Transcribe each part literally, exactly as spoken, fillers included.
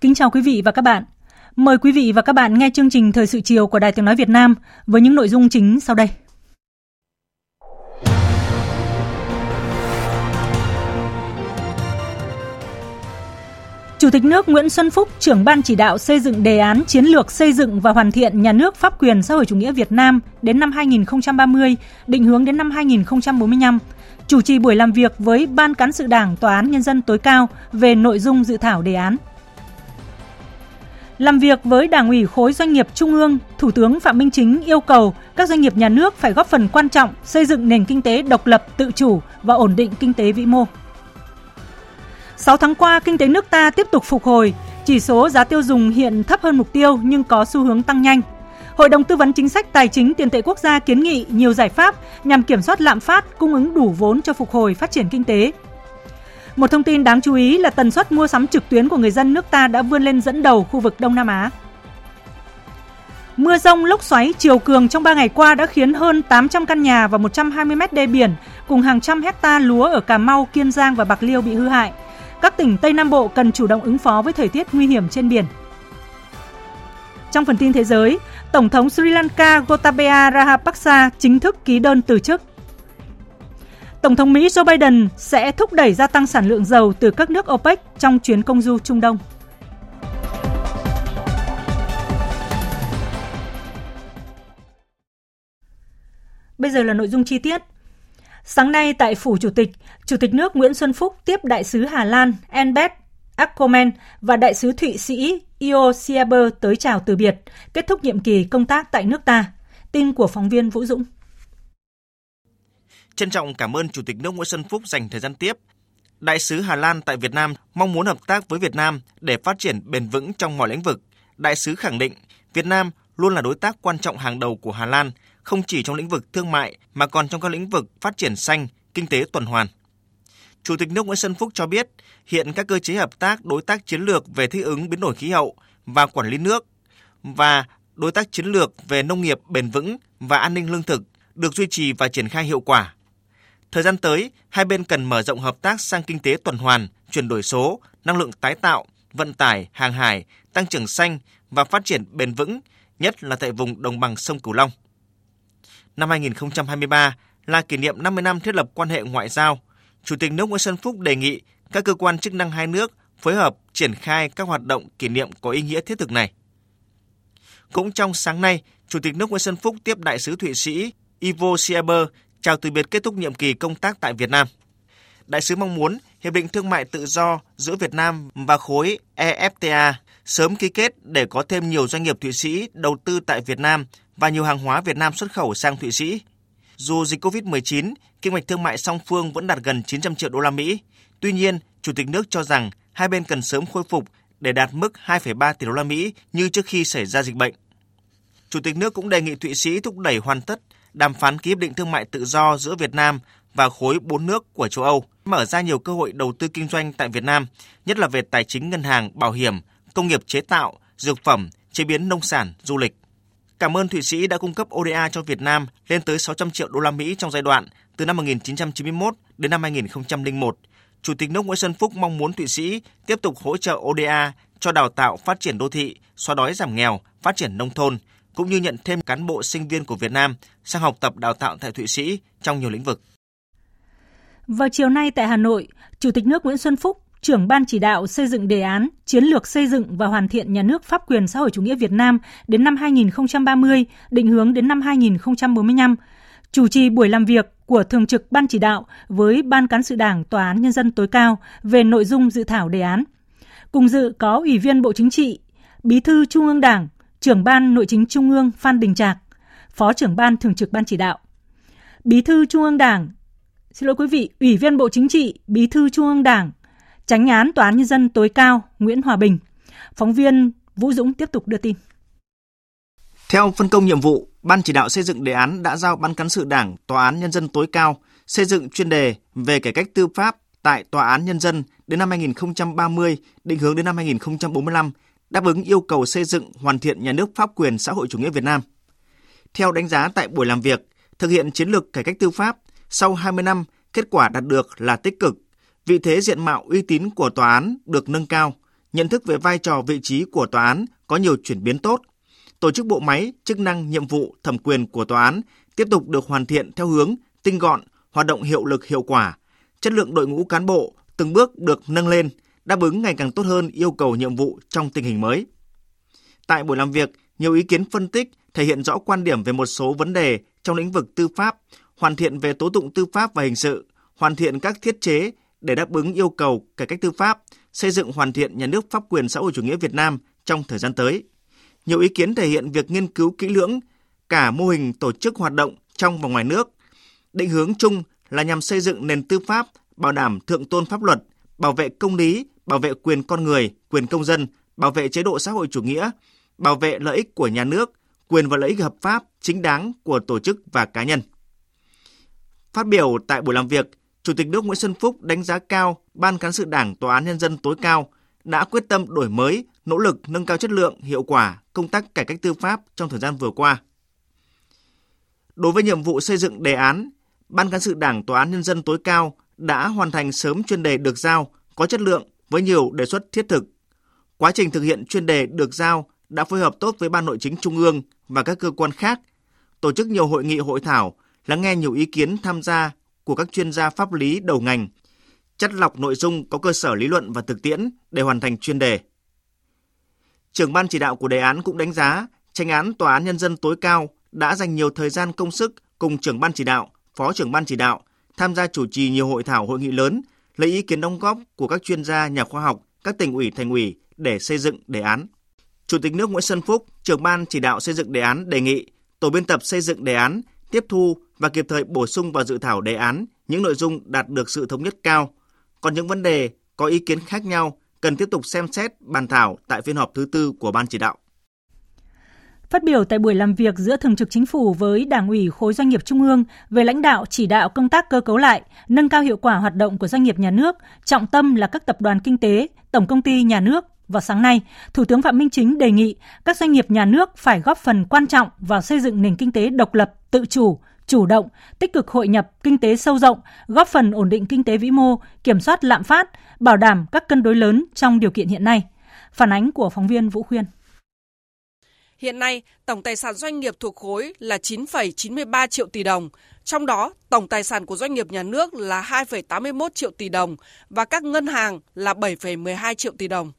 Kính chào quý vị và các bạn. Mời quý vị và các bạn nghe chương trình Thời sự chiều của Đài Tiếng Nói Việt Nam với những nội dung chính sau đây. Chủ tịch nước Nguyễn Xuân Phúc, trưởng ban chỉ đạo xây dựng đề án chiến lược xây dựng và hoàn thiện nhà nước pháp quyền xã hội chủ nghĩa Việt Nam đến năm hai không ba không, định hướng đến năm hai không bốn năm, chủ trì buổi làm việc với Ban Cán sự Đảng Tòa án Nhân dân tối cao về nội dung dự thảo đề án. Làm việc với Đảng ủy khối doanh nghiệp Trung ương, Thủ tướng Phạm Minh Chính yêu cầu các doanh nghiệp nhà nước phải góp phần quan trọng xây dựng nền kinh tế độc lập, tự chủ và ổn định kinh tế vĩ mô. sáu tháng qua, kinh tế nước ta tiếp tục phục hồi, chỉ số giá tiêu dùng hiện thấp hơn mục tiêu nhưng có xu hướng tăng nhanh. Hội đồng tư vấn chính sách tài chính tiền tệ quốc gia kiến nghị nhiều giải pháp nhằm kiểm soát lạm phát, cung ứng đủ vốn cho phục hồi phát triển kinh tế. Một thông tin đáng chú ý là tần suất mua sắm trực tuyến của người dân nước ta đã vươn lên dẫn đầu khu vực Đông Nam Á. Mưa dông, lốc xoáy, chiều cường trong ba ngày qua đã khiến hơn tám trăm căn nhà và một trăm hai mươi mét đê biển cùng hàng trăm hecta lúa ở Cà Mau, Kiên Giang và Bạc Liêu bị hư hại. Các tỉnh Tây Nam Bộ cần chủ động ứng phó với thời tiết nguy hiểm trên biển. Trong phần tin thế giới, Tổng thống Sri Lanka Gotabaya Rajapaksa chính thức ký đơn từ chức. Tổng thống Mỹ Joe Biden sẽ thúc đẩy gia tăng sản lượng dầu từ các nước OPEC trong chuyến công du Trung Đông. Bây giờ là nội dung chi tiết. Sáng nay tại Phủ Chủ tịch, Chủ tịch nước Nguyễn Xuân Phúc tiếp Đại sứ Hà Lan Enbet Akkomen và Đại sứ Thụy Sĩ Ivo Sieber tới chào từ biệt, kết thúc nhiệm kỳ công tác tại nước ta. Tin của phóng viên Vũ Dũng. Trân trọng cảm ơn Chủ tịch nước Nguyễn Xuân Phúc dành thời gian tiếp. Đại sứ Hà Lan tại Việt Nam mong muốn hợp tác với Việt Nam để phát triển bền vững trong mọi lĩnh vực. Đại sứ khẳng định Việt Nam luôn là đối tác quan trọng hàng đầu của Hà Lan, không chỉ trong lĩnh vực thương mại mà còn trong các lĩnh vực phát triển xanh, kinh tế tuần hoàn. Chủ tịch nước Nguyễn Xuân Phúc cho biết hiện các cơ chế hợp tác đối tác chiến lược về thích ứng biến đổi khí hậu và quản lý nước và đối tác chiến lược về nông nghiệp bền vững và an ninh lương thực được duy trì và triển khai hiệu quả. Thời gian tới, hai bên cần mở rộng hợp tác sang kinh tế tuần hoàn, chuyển đổi số, năng lượng tái tạo, vận tải, hàng hải, tăng trưởng xanh và phát triển bền vững, nhất là tại vùng đồng bằng sông Cửu Long. Năm hai không hai ba là kỷ niệm năm mươi năm thiết lập quan hệ ngoại giao. Chủ tịch nước Nguyễn Xuân Phúc đề nghị các cơ quan chức năng hai nước phối hợp triển khai các hoạt động kỷ niệm có ý nghĩa thiết thực này. Cũng trong sáng nay, Chủ tịch nước Nguyễn Xuân Phúc tiếp Đại sứ Thụy Sĩ Ivo Sieber chào từ biệt kết thúc nhiệm kỳ công tác tại Việt Nam. Đại sứ mong muốn Hiệp định Thương mại Tự do giữa Việt Nam và khối e ép tê a sớm ký kết để có thêm nhiều doanh nghiệp Thụy Sĩ đầu tư tại Việt Nam và nhiều hàng hóa Việt Nam xuất khẩu sang Thụy Sĩ. Dù dịch covid mười chín, kinh mạch thương mại song phương vẫn đạt gần chín trăm triệu đô la Mỹ. Tuy nhiên, Chủ tịch nước cho rằng hai bên cần sớm khôi phục để đạt mức hai phẩy ba tỷ đô la Mỹ như trước khi xảy ra dịch bệnh. Chủ tịch nước cũng đề nghị Thụy Sĩ thúc đẩy hoàn tất đàm phán ký hiệp định thương mại tự do giữa Việt Nam và khối bốn nước của châu Âu, mở ra nhiều cơ hội đầu tư kinh doanh tại Việt Nam, nhất là về tài chính, ngân hàng, bảo hiểm, công nghiệp chế tạo, dược phẩm, chế biến nông sản, du lịch. Cảm ơn Thụy Sĩ đã cung cấp ô đê a cho Việt Nam lên tới sáu trăm triệu đô la Mỹ trong giai đoạn từ năm một nghìn chín trăm chín mươi mốt đến năm hai nghìn không trăm lẻ một. Chủ tịch nước Nguyễn Xuân Phúc mong muốn Thụy Sĩ tiếp tục hỗ trợ ô đê a cho đào tạo, phát triển đô thị, xóa đói giảm nghèo, phát triển nông thôn, cũng như nhận thêm cán bộ sinh viên của Việt Nam sang học tập đào tạo tại Thụy Sĩ trong nhiều lĩnh vực. Vào chiều nay tại Hà Nội, Chủ tịch nước Nguyễn Xuân Phúc, trưởng ban chỉ đạo xây dựng đề án chiến lược xây dựng và hoàn thiện nhà nước pháp quyền xã hội chủ nghĩa Việt Nam đến năm hai không ba không, định hướng đến năm hai không bốn năm, chủ trì buổi làm việc của Thường trực Ban Chỉ đạo với Ban Cán sự Đảng Tòa án Nhân dân tối cao về nội dung dự thảo đề án. Cùng dự có Ủy viên Bộ Chính trị, Bí thư Trung ương Đảng, Trưởng Ban Nội chính Trung ương Phan Đình Trạc, Phó trưởng Ban Thường trực Ban Chỉ đạo. Bí thư Trung ương Đảng, xin lỗi quý vị, Ủy viên Bộ Chính trị, Bí thư Trung ương Đảng, Chánh án Tòa án Nhân dân tối cao Nguyễn Hòa Bình. Phóng viên Vũ Dũng tiếp tục đưa tin. Theo phân công nhiệm vụ, Ban Chỉ đạo xây dựng đề án đã giao Ban Cán sự Đảng Tòa án Nhân dân tối cao xây dựng chuyên đề về cải cách tư pháp tại Tòa án Nhân dân đến năm hai không ba không, định hướng đến năm hai không bốn lăm, đáp ứng yêu cầu xây dựng hoàn thiện nhà nước pháp quyền xã hội chủ nghĩa Việt Nam. Theo đánh giá tại buổi làm việc, thực hiện chiến lược cải cách tư pháp, sau hai mươi năm, kết quả đạt được là tích cực, vị thế diện mạo uy tín của tòa án được nâng cao, nhận thức về vai trò vị trí của tòa án có nhiều chuyển biến tốt. Tổ chức bộ máy, chức năng, nhiệm vụ, thẩm quyền của tòa án tiếp tục được hoàn thiện theo hướng tinh gọn, hoạt động hiệu lực hiệu quả. Chất lượng đội ngũ cán bộ từng bước được nâng lên, đáp ứng ngày càng tốt hơn yêu cầu nhiệm vụ trong tình hình mới. Tại buổi làm việc, nhiều ý kiến phân tích thể hiện rõ quan điểm về một số vấn đề trong lĩnh vực tư pháp, hoàn thiện về tố tụng tư pháp và hình sự, hoàn thiện các thiết chế để đáp ứng yêu cầu cải cách tư pháp, xây dựng hoàn thiện nhà nước pháp quyền xã hội chủ nghĩa Việt Nam trong thời gian tới. Nhiều ý kiến thể hiện việc nghiên cứu kỹ lưỡng cả mô hình tổ chức hoạt động trong và ngoài nước. Định hướng chung là nhằm xây dựng nền tư pháp, bảo đảm thượng tôn pháp luật, bảo vệ công lý, bảo vệ quyền con người, quyền công dân, bảo vệ chế độ xã hội chủ nghĩa, bảo vệ lợi ích của nhà nước, quyền và lợi ích hợp pháp, chính đáng của tổ chức và cá nhân. Phát biểu tại buổi làm việc, Chủ tịch nước Nguyễn Xuân Phúc đánh giá cao Ban Cán sự Đảng Tòa án Nhân dân tối cao đã quyết tâm đổi mới, nỗ lực nâng cao chất lượng, hiệu quả công tác cải cách tư pháp trong thời gian vừa qua. Đối với nhiệm vụ xây dựng đề án, Ban Cán sự Đảng Tòa án Nhân dân tối cao đã hoàn thành sớm chuyên đề được giao, có chất lượng với nhiều đề xuất thiết thực. Quá trình thực hiện chuyên đề được giao đã phối hợp tốt với Ban Nội chính Trung ương và các cơ quan khác, tổ chức nhiều hội nghị hội thảo, lắng nghe nhiều ý kiến tham gia của các chuyên gia pháp lý đầu ngành, chất lọc nội dung có cơ sở lý luận và thực tiễn để hoàn thành chuyên đề. Trưởng Ban Chỉ đạo của đề án cũng đánh giá Chánh án Tòa án Nhân dân tối cao đã dành nhiều thời gian công sức cùng Trưởng Ban Chỉ đạo, Phó Trưởng Ban Chỉ đạo tham gia chủ trì nhiều hội thảo hội nghị lớn, lấy ý kiến đóng góp của các chuyên gia nhà khoa học, các tỉnh ủy, thành ủy để xây dựng đề án. Chủ tịch nước Nguyễn Xuân Phúc, Trưởng Ban Chỉ đạo xây dựng đề án đề nghị tổ biên tập xây dựng đề án tiếp thu và kịp thời bổ sung vào dự thảo đề án những nội dung đạt được sự thống nhất cao, còn những vấn đề có ý kiến khác nhau cần tiếp tục xem xét bàn thảo tại phiên họp thứ tư của Ban Chỉ đạo. Phát biểu tại buổi làm việc giữa Thường trực Chính phủ với Đảng ủy Khối Doanh nghiệp Trung ương về lãnh đạo chỉ đạo công tác cơ cấu lại, nâng cao hiệu quả hoạt động của doanh nghiệp nhà nước, trọng tâm là các tập đoàn kinh tế, tổng công ty nhà nước, vào sáng nay, Thủ tướng Phạm Minh Chính đề nghị các doanh nghiệp nhà nước phải góp phần quan trọng vào xây dựng nền kinh tế độc lập, tự chủ, chủ động, tích cực hội nhập kinh tế sâu rộng, góp phần ổn định kinh tế vĩ mô, kiểm soát lạm phát, bảo đảm các cân đối lớn trong điều kiện hiện nay. Phản ánh của phóng viên Vũ Khuyên. Hiện nay, tổng tài sản doanh nghiệp thuộc khối là chín phẩy chín ba triệu tỷ đồng, trong đó tổng tài sản của doanh nghiệp nhà nước là hai phẩy tám mốt triệu tỷ đồng và các ngân hàng là bảy phẩy mười hai triệu tỷ đồng.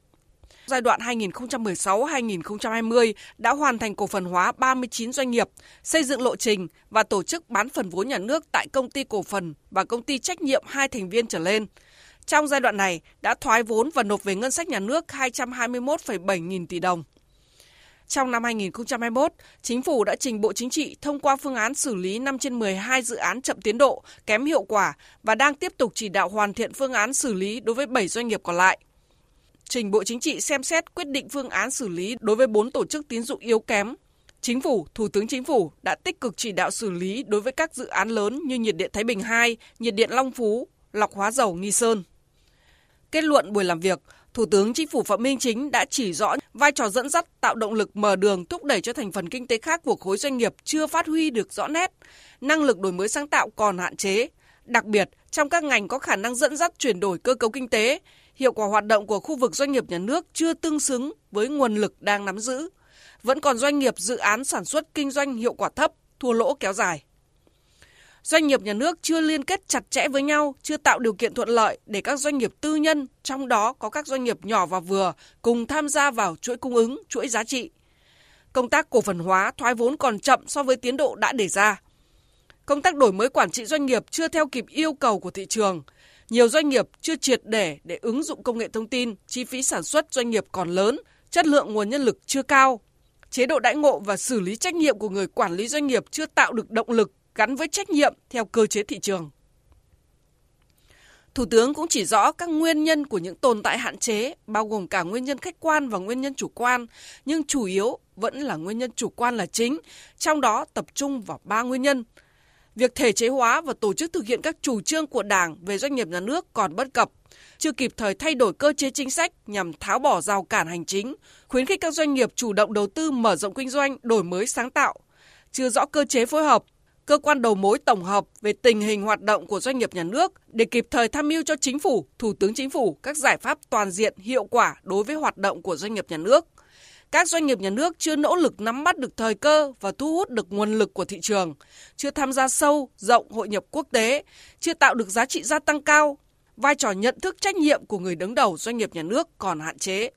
Giai đoạn hai nghìn không trăm mười sáu đến hai nghìn không trăm hai mươi đã hoàn thành cổ phần hóa ba mươi chín doanh nghiệp, xây dựng lộ trình và tổ chức bán phần vốn nhà nước tại công ty cổ phần và công ty trách nhiệm hai thành viên trở lên. Trong giai đoạn này đã thoái vốn và nộp về ngân sách nhà nước hai trăm hai mươi mốt phẩy bảy nghìn tỷ đồng. Trong năm hai nghìn không trăm hai mươi mốt, Chính phủ đã trình Bộ Chính trị thông qua phương án xử lý năm trên mười hai dự án chậm tiến độ, kém hiệu quả và đang tiếp tục chỉ đạo hoàn thiện phương án xử lý đối với bảy doanh nghiệp còn lại. Trình Bộ Chính trị xem xét quyết định phương án xử lý đối với bốn tổ chức tín dụng yếu kém. Chính phủ, Thủ tướng Chính phủ đã tích cực chỉ đạo xử lý đối với các dự án lớn như nhiệt điện Thái Bình hai, nhiệt điện Long Phú, lọc hóa dầu Nghi Sơn. Kết luận buổi làm việc, Thủ tướng Chính phủ Phạm Minh Chính đã chỉ rõ vai trò dẫn dắt, tạo động lực mở đường thúc đẩy cho thành phần kinh tế khác của khối doanh nghiệp chưa phát huy được rõ nét, năng lực đổi mới sáng tạo còn hạn chế, đặc biệt trong các ngành có khả năng dẫn dắt chuyển đổi cơ cấu kinh tế. Hiệu quả hoạt động của khu vực doanh nghiệp nhà nước chưa tương xứng với nguồn lực đang nắm giữ. Vẫn còn doanh nghiệp dự án sản xuất kinh doanh hiệu quả thấp, thua lỗ kéo dài. Doanh nghiệp nhà nước chưa liên kết chặt chẽ với nhau, chưa tạo điều kiện thuận lợi để các doanh nghiệp tư nhân, trong đó có các doanh nghiệp nhỏ và vừa, cùng tham gia vào chuỗi cung ứng, chuỗi giá trị. Công tác cổ phần hóa, thoái vốn còn chậm so với tiến độ đã đề ra. Công tác đổi mới quản trị doanh nghiệp chưa theo kịp yêu cầu của thị trường. Nhiều doanh nghiệp chưa triệt để để ứng dụng công nghệ thông tin, chi phí sản xuất doanh nghiệp còn lớn, chất lượng nguồn nhân lực chưa cao. Chế độ đãi ngộ và xử lý trách nhiệm của người quản lý doanh nghiệp chưa tạo được động lực gắn với trách nhiệm theo cơ chế thị trường. Thủ tướng cũng chỉ rõ các nguyên nhân của những tồn tại hạn chế, bao gồm cả nguyên nhân khách quan và nguyên nhân chủ quan, nhưng chủ yếu vẫn là nguyên nhân chủ quan là chính, trong đó tập trung vào ba nguyên nhân. Việc thể chế hóa và tổ chức thực hiện các chủ trương của Đảng về doanh nghiệp nhà nước còn bất cập, chưa kịp thời thay đổi cơ chế chính sách nhằm tháo bỏ rào cản hành chính, khuyến khích các doanh nghiệp chủ động đầu tư mở rộng kinh doanh, đổi mới sáng tạo, chưa rõ cơ chế phối hợp, cơ quan đầu mối tổng hợp về tình hình hoạt động của doanh nghiệp nhà nước để kịp thời tham mưu cho Chính phủ, Thủ tướng Chính phủ các giải pháp toàn diện hiệu quả đối với hoạt động của doanh nghiệp nhà nước. Các doanh nghiệp nhà nước chưa nỗ lực nắm bắt được thời cơ và thu hút được nguồn lực của thị trường, chưa tham gia sâu, rộng hội nhập quốc tế, chưa tạo được giá trị gia tăng cao, vai trò nhận thức trách nhiệm của người đứng đầu doanh nghiệp nhà nước còn hạn chế.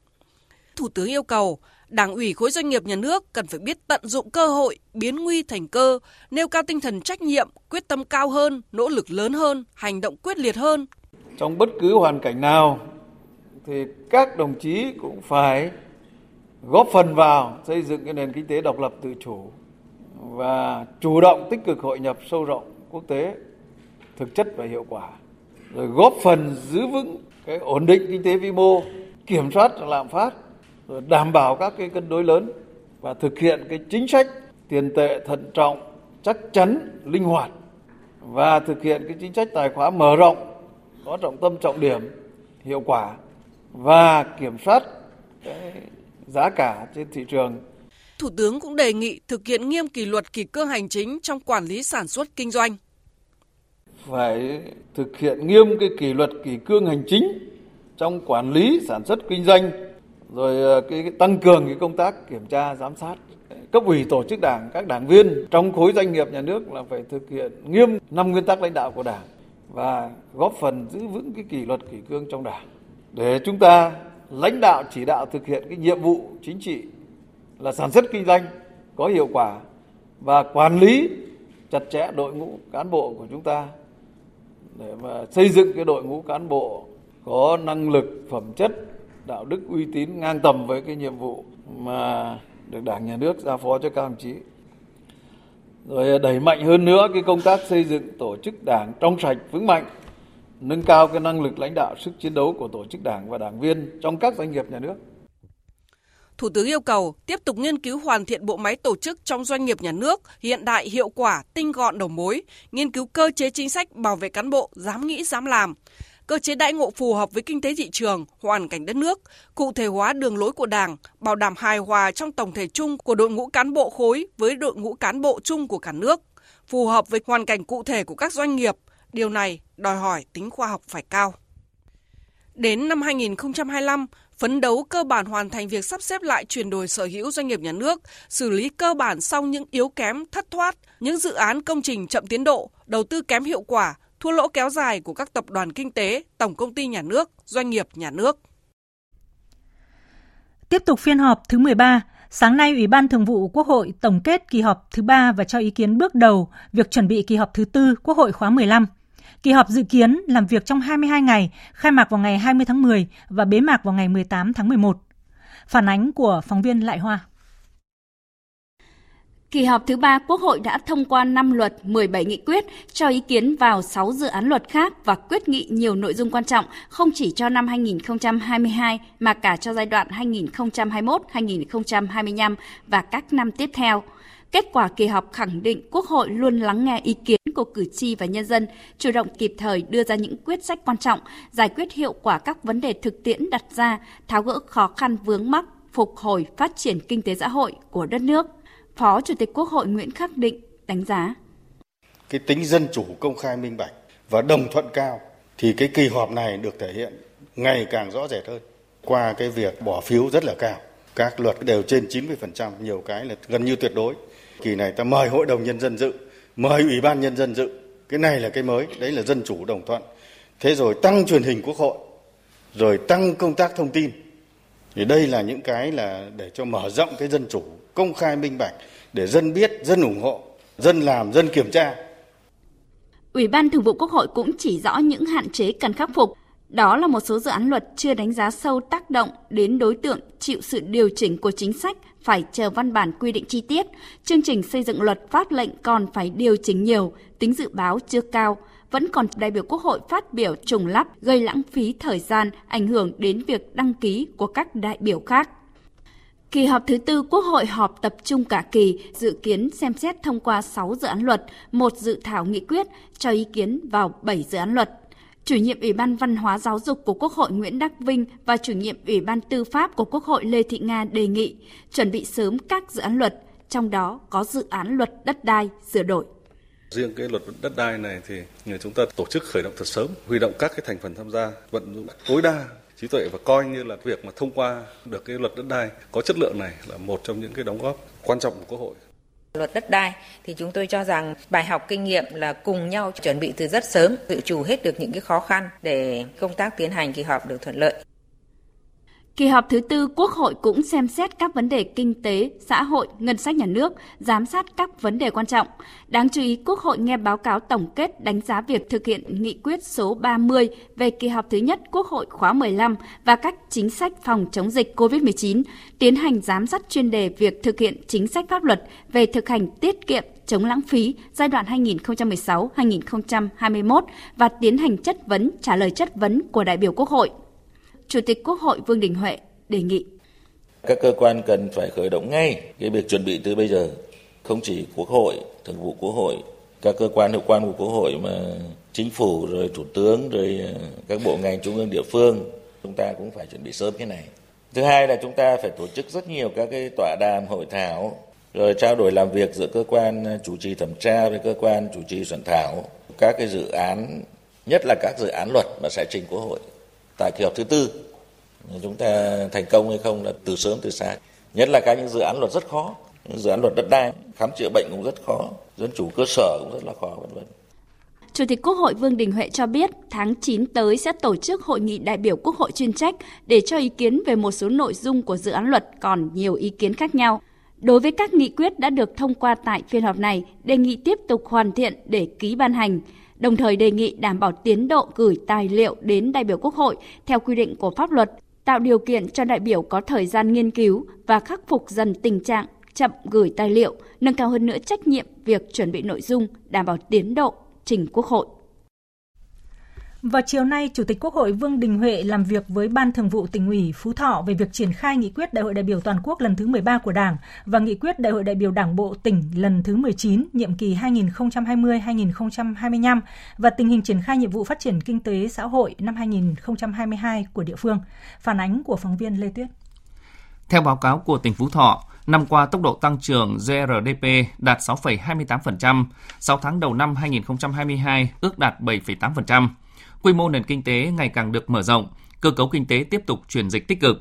Thủ tướng yêu cầu Đảng ủy khối doanh nghiệp nhà nước cần phải biết tận dụng cơ hội, biến nguy thành cơ, nêu cao tinh thần trách nhiệm, quyết tâm cao hơn, nỗ lực lớn hơn, hành động quyết liệt hơn. Trong bất cứ hoàn cảnh nào thì các đồng chí cũng phải góp phần vào xây dựng cái nền kinh tế độc lập tự chủ và chủ động tích cực hội nhập sâu rộng quốc tế thực chất và hiệu quả, rồi góp phần giữ vững cái ổn định kinh tế vĩ mô, kiểm soát lạm phát, rồi đảm bảo các cái cân đối lớn và thực hiện cái chính sách tiền tệ thận trọng, chắc chắn, linh hoạt và thực hiện cái chính sách tài khóa mở rộng, có trọng tâm trọng điểm, hiệu quả và kiểm soát cái giá cả trên thị trường. Thủ tướng cũng đề nghị thực hiện nghiêm kỷ luật kỷ cương hành chính trong quản lý sản xuất kinh doanh. Phải thực hiện nghiêm cái kỷ luật kỷ cương hành chính trong quản lý sản xuất kinh doanh, rồi cái, cái tăng cường cái công tác kiểm tra giám sát. Cấp ủy tổ chức Đảng, các đảng viên trong khối doanh nghiệp nhà nước là phải thực hiện nghiêm năm nguyên tắc lãnh đạo của Đảng và góp phần giữ vững cái kỷ luật kỷ cương trong Đảng để chúng ta lãnh đạo chỉ đạo thực hiện cái nhiệm vụ chính trị là sản xuất kinh doanh có hiệu quả và quản lý chặt chẽ đội ngũ cán bộ của chúng ta để mà xây dựng cái đội ngũ cán bộ có năng lực, phẩm chất, đạo đức, uy tín ngang tầm với cái nhiệm vụ mà được Đảng nhà nước giao phó cho các đồng chí. Rồi đẩy mạnh hơn nữa cái công tác xây dựng tổ chức Đảng trong sạch vững mạnh, nâng cao cái năng lực lãnh đạo, sức chiến đấu của tổ chức Đảng và đảng viên trong các doanh nghiệp nhà nước. Thủ tướng yêu cầu tiếp tục nghiên cứu hoàn thiện bộ máy tổ chức trong doanh nghiệp nhà nước, hiện đại, hiệu quả, tinh gọn đầu mối, nghiên cứu cơ chế chính sách bảo vệ cán bộ, dám nghĩ, dám làm, cơ chế đãi ngộ phù hợp với kinh tế thị trường, hoàn cảnh đất nước, cụ thể hóa đường lối của Đảng, bảo đảm hài hòa trong tổng thể chung của đội ngũ cán bộ khối với đội ngũ cán bộ chung của cả nước, phù hợp với hoàn cảnh cụ thể của các doanh nghiệp. Điều này đòi hỏi tính khoa học phải cao. Đến năm hai nghìn không trăm hai mươi lăm, phấn đấu cơ bản hoàn thành việc sắp xếp lại chuyển đổi sở hữu doanh nghiệp nhà nước, xử lý cơ bản xong những yếu kém thất thoát, những dự án công trình chậm tiến độ, đầu tư kém hiệu quả, thua lỗ kéo dài của các tập đoàn kinh tế, tổng công ty nhà nước, doanh nghiệp nhà nước. Tiếp tục phiên họp thứ mười ba, sáng nay Ủy ban Thường vụ Quốc hội tổng kết kỳ họp thứ ba và cho ý kiến bước đầu việc chuẩn bị kỳ họp thứ tư Quốc hội khóa mười lăm. Kỳ họp dự kiến làm việc trong hai mươi hai ngày, khai mạc vào ngày hai mươi tháng mười và bế mạc vào ngày mười tám tháng mười một. Phản ánh của phóng viên Lại Hoa. Kỳ họp thứ ba Quốc hội đã thông qua năm luật, mười bảy nghị quyết, cho ý kiến vào sáu dự án luật khác và quyết nghị nhiều nội dung quan trọng không chỉ cho năm hai nghìn không trăm hai mươi hai mà cả cho giai đoạn hai nghìn không trăm hai mươi mốt đến hai nghìn không trăm hai mươi lăm và các năm tiếp theo. Kết quả kỳ họp khẳng định Quốc hội luôn lắng nghe ý kiến của cử tri và nhân dân, chủ động kịp thời đưa ra những quyết sách quan trọng, giải quyết hiệu quả các vấn đề thực tiễn đặt ra, tháo gỡ khó khăn vướng mắc, phục hồi phát triển kinh tế xã hội của đất nước. Phó Chủ tịch Quốc hội Nguyễn Khắc Định đánh giá. Cái tính dân chủ, công khai, minh bạch và đồng thuận cao thì cái kỳ họp này được thể hiện ngày càng rõ rệt hơn qua cái việc bỏ phiếu rất là cao. Các luật đều trên chín mươi phần trăm, nhiều cái là gần như tuyệt đối. Kỳ này ta mời Hội đồng Nhân dân dự, mời Ủy ban Nhân dân dự. Cái này là cái mới, đấy là dân chủ đồng thuận. Thế rồi tăng truyền hình Quốc hội, rồi tăng công tác thông tin. Thì đây là những cái là để cho mở rộng cái dân chủ, công khai minh bạch để dân biết, dân ủng hộ, dân làm, dân kiểm tra Ủy ban Thường vụ Quốc hội cũng chỉ rõ những hạn chế cần khắc phục. Đó là một số dự án luật chưa đánh giá sâu tác động đến đối tượng chịu sự điều chỉnh của chính sách phải chờ văn bản quy định chi tiết, chương trình xây dựng luật pháp lệnh còn phải điều chỉnh nhiều, tính dự báo chưa cao, vẫn còn đại biểu Quốc hội phát biểu trùng lắp gây lãng phí thời gian, ảnh hưởng đến việc đăng ký của các đại biểu khác. Kỳ họp thứ tư Quốc hội họp tập trung cả kỳ, dự kiến xem xét thông qua sáu dự án luật, một dự thảo nghị quyết, cho ý kiến vào bảy dự án luật. Chủ nhiệm Ủy ban Văn hóa Giáo dục của Quốc hội Nguyễn Đắc Vinh và Chủ nhiệm Ủy ban Tư pháp của Quốc hội Lê Thị Nga đề nghị chuẩn bị sớm các dự án luật, trong đó có dự án luật đất đai sửa đổi. Riêng cái luật đất đai này thì chúng ta tổ chức khởi động thật sớm, huy động các cái thành phần tham gia, vận dụng tối đa trí tuệ và coi như là việc mà thông qua được cái luật đất đai có chất lượng này là một trong những cái đóng góp quan trọng của Quốc hội. Luật đất đai thì chúng tôi cho rằng bài học kinh nghiệm là cùng nhau chuẩn bị từ rất sớm, dự trù hết được những cái khó khăn để công tác tiến hành kỳ họp được thuận lợi. Kỳ họp thứ tư Quốc hội cũng xem xét các vấn đề kinh tế, xã hội, ngân sách nhà nước, giám sát các vấn đề quan trọng. Đáng chú ý, Quốc hội nghe báo cáo tổng kết đánh giá việc thực hiện nghị quyết số ba mươi về kỳ họp thứ nhất Quốc hội khóa mười lăm và các chính sách phòng chống dịch cô vít mười chín, tiến hành giám sát chuyên đề việc thực hiện chính sách pháp luật về thực hành tiết kiệm, chống lãng phí giai đoạn hai nghìn không trăm mười sáu đến hai nghìn không trăm hai mươi mốt và tiến hành chất vấn, trả lời chất vấn của đại biểu Quốc hội. Chủ tịch Quốc hội Vương Đình Huệ đề nghị các cơ quan cần phải khởi động ngay cái việc chuẩn bị từ bây giờ, không chỉ Quốc hội, Thường vụ Quốc hội, các cơ quan hữu quan của Quốc hội mà Chính phủ rồi Thủ tướng rồi các bộ ngành trung ương địa phương, chúng ta cũng phải chuẩn bị sớm cái này. Thứ hai là chúng ta phải tổ chức rất nhiều các cái tọa đàm, hội thảo, rồi trao đổi làm việc giữa cơ quan chủ trì thẩm tra với cơ quan chủ trì soạn thảo các cái dự án, nhất là các dự án luật mà sẽ trình Quốc hội. Tại kỳ họp thứ tư, chúng ta thành công hay không là từ sớm từ xa. Nhất là các những dự án luật rất khó, dự án luật đất đai, khám chữa bệnh cũng rất khó, dân chủ cơ sở cũng rất là khó, vân vân. Chủ tịch Quốc hội Vương Đình Huệ cho biết tháng chín tới sẽ tổ chức hội nghị đại biểu Quốc hội chuyên trách để cho ý kiến về một số nội dung của dự án luật còn nhiều ý kiến khác nhau. Đối với các nghị quyết đã được thông qua tại phiên họp này, đề nghị tiếp tục hoàn thiện để ký ban hành. Đồng thời đề nghị đảm bảo tiến độ gửi tài liệu đến đại biểu Quốc hội theo quy định của pháp luật, tạo điều kiện cho đại biểu có thời gian nghiên cứu và khắc phục dần tình trạng chậm gửi tài liệu, nâng cao hơn nữa trách nhiệm việc chuẩn bị nội dung, đảm bảo tiến độ trình Quốc hội. Vào chiều nay, Chủ tịch Quốc hội Vương Đình Huệ làm việc với Ban Thường vụ Tỉnh ủy Phú Thọ về việc triển khai nghị quyết Đại hội đại biểu toàn quốc lần thứ mười ba của Đảng và nghị quyết Đại hội đại biểu Đảng bộ tỉnh lần thứ mười chín, nhiệm kỳ hai nghìn không trăm hai mươi đến hai nghìn không trăm hai mươi lăm và tình hình triển khai nhiệm vụ phát triển kinh tế xã hội năm hai nghìn không trăm hai mươi hai của địa phương. Phản ánh của phóng viên Lê Tuyết. Theo báo cáo của tỉnh Phú Thọ, năm qua tốc độ tăng trưởng giê rờ đê pê đạt sáu phẩy hai mươi tám phần trăm, sáu tháng đầu năm hai nghìn không trăm hai mươi hai ước đạt bảy phẩy tám phần trăm. Quy mô nền kinh tế ngày càng được mở rộng, cơ cấu kinh tế tiếp tục chuyển dịch tích cực.